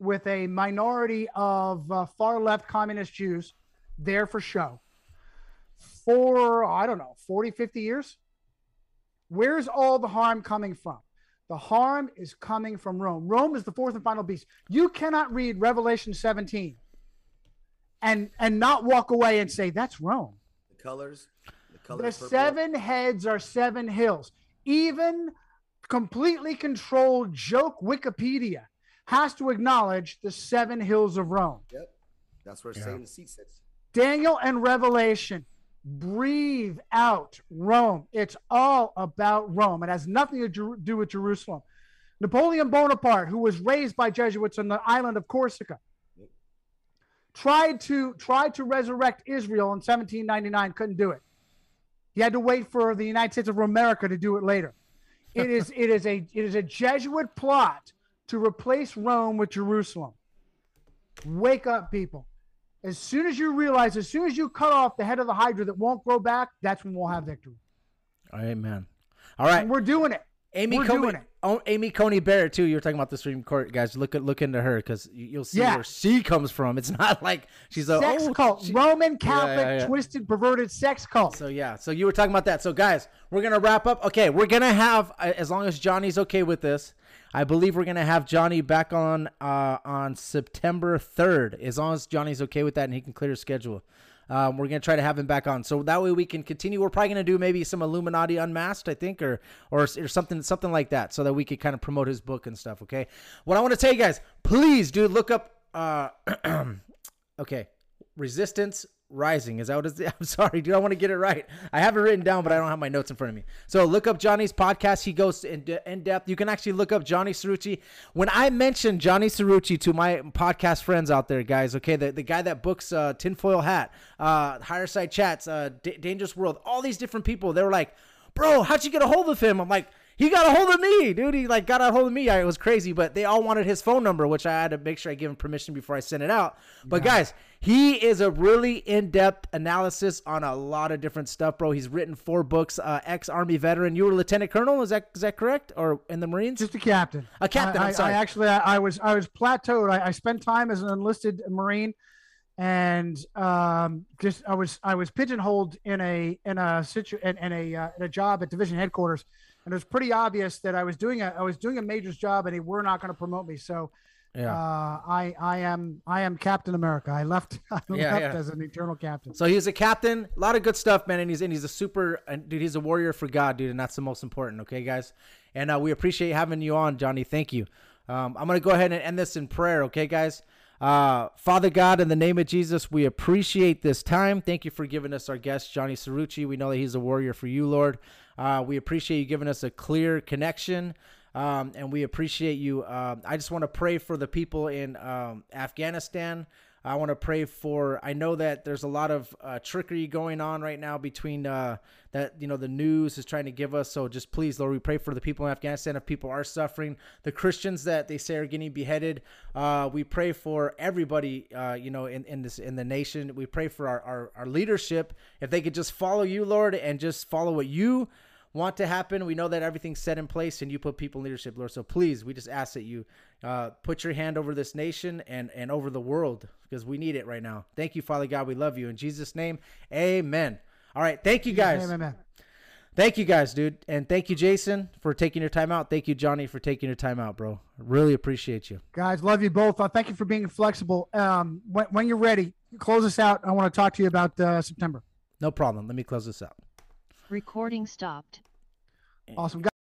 with a minority of uh, far-left communist Jews there for show for, I don't know, forty, fifty years. Where's all the harm coming from? The harm is coming from Rome. Rome is the fourth and final beast. You cannot read Revelation seventeen and, and not walk away and say, that's Rome. The colors. The, colors the seven heads are seven hills. Even completely controlled joke Wikipedia has to acknowledge the seven hills of Rome. Yep, that's where yeah. Satan's seat sits. Daniel and Revelation breathe out Rome. It's all about Rome. It has nothing to do with Jerusalem. Napoleon Bonaparte, who was raised by Jesuits on the island of Corsica, yep. tried to tried to resurrect Israel in seventeen ninety-nine, couldn't do it. He had to wait for the United States of America to do it later. It is it is a it is a Jesuit plot to replace Rome with Jerusalem. Wake up, people. As soon as you realize, as soon as you cut off the head of the Hydra that won't grow back, that's when we'll have victory. Amen. All right. And we're doing it. Amy we're Coney, doing it. Oh, Amy Coney Barrett, too. You were talking about the Supreme Court, guys. Look, look into her because you'll see yeah. where she comes from. It's not like she's a sex oh, cult. She, Roman Catholic, yeah, yeah, yeah. twisted, perverted sex cult. So, yeah. So you were talking about that. So, guys, we're going to wrap up. Okay. We're going to have, as long as Johnny's okay with this, I believe we're going to have Johnny back on uh, on September third, as long as Johnny's okay with that and he can clear his schedule. Um, we're going to try to have him back on. So that way we can continue. We're probably going to do maybe some Illuminati Unmasked, I think, or, or or something something like that so that we could kind of promote his book and stuff, okay? What I want to tell you guys, please, dude, look up, uh, okay, Resistance Rising. Is that what it's? I'm sorry, dude. I want to get it right. I have it written down, but I don't have my notes in front of me. So look up Johnny's podcast. He goes in, de- in depth. You can actually look up Johnny Cerrucci. When I mentioned Johnny Cerrucci to my podcast friends out there, guys, okay, the, the guy that books uh, Tinfoil Hat, uh, Higher Side Chats, uh, D- Dangerous World, all these different people, they were like, bro, how'd you get a hold of him? I'm like, he got a hold of me, dude. He like got a hold of me. I, it was crazy, but they all wanted his phone number, which I had to make sure I give him permission before I sent it out. But yeah. Guys, he is a really in-depth analysis on a lot of different stuff, bro. He's written four books. Uh, ex-Army veteran. You were a lieutenant colonel, is that is that correct? Or in the Marines? Just a captain. A captain. I, I'm sorry. I, I actually, I, I was I was plateaued. I, I spent time as an enlisted Marine, and um, just I was I was pigeonholed in a in a situ in, in a uh, in a job at division headquarters. And it was pretty obvious that I was doing a I was doing a major's job, and they were not going to promote me. So, yeah. uh, I I am I am Captain America. I left, I yeah, left yeah. as an eternal captain. So he's a captain. A lot of good stuff, man. And he's and he's a super dude. He's a warrior for God, dude. And that's the most important. Okay, guys. And uh, we appreciate having you on, Johnny. Thank you. Um, I'm gonna go ahead and end this in prayer. Okay, guys. Uh, Father God, in the name of Jesus, we appreciate this time. Thank you for giving us our guest, Johnny Cerrucci. We know that he's a warrior for you, Lord. Uh, we appreciate you giving us a clear connection, um, and we appreciate you. Uh, I just want to pray for the people in um, Afghanistan. I want to pray for, I know that there's a lot of uh, trickery going on right now between uh, that, you know, the news is trying to give us. So just please, Lord, we pray for the people in Afghanistan. If people are suffering, the Christians that they say are getting beheaded, uh, we pray for everybody, uh, you know, in, in this, in the nation. We pray for our, our, our leadership. If they could just follow you, Lord, and just follow what you want to happen. We know that everything's set in place and you put people in leadership, Lord. So please, we just ask that you uh, put your hand over this nation and, and over the world, because we need it right now. Thank you, Father God. We love you. In Jesus' name, amen. All right. Thank you, guys. Amen, amen. Thank you, guys, dude. And thank you, Jason, for taking your time out. Thank you, Johnny, for taking your time out, bro. Really appreciate you. Guys, love you both. Uh, thank you for being flexible. Um, when, when you're ready, close us out. I want to talk to you about uh, September. No problem. Let me close this out. Recording stopped. Awesome, guys.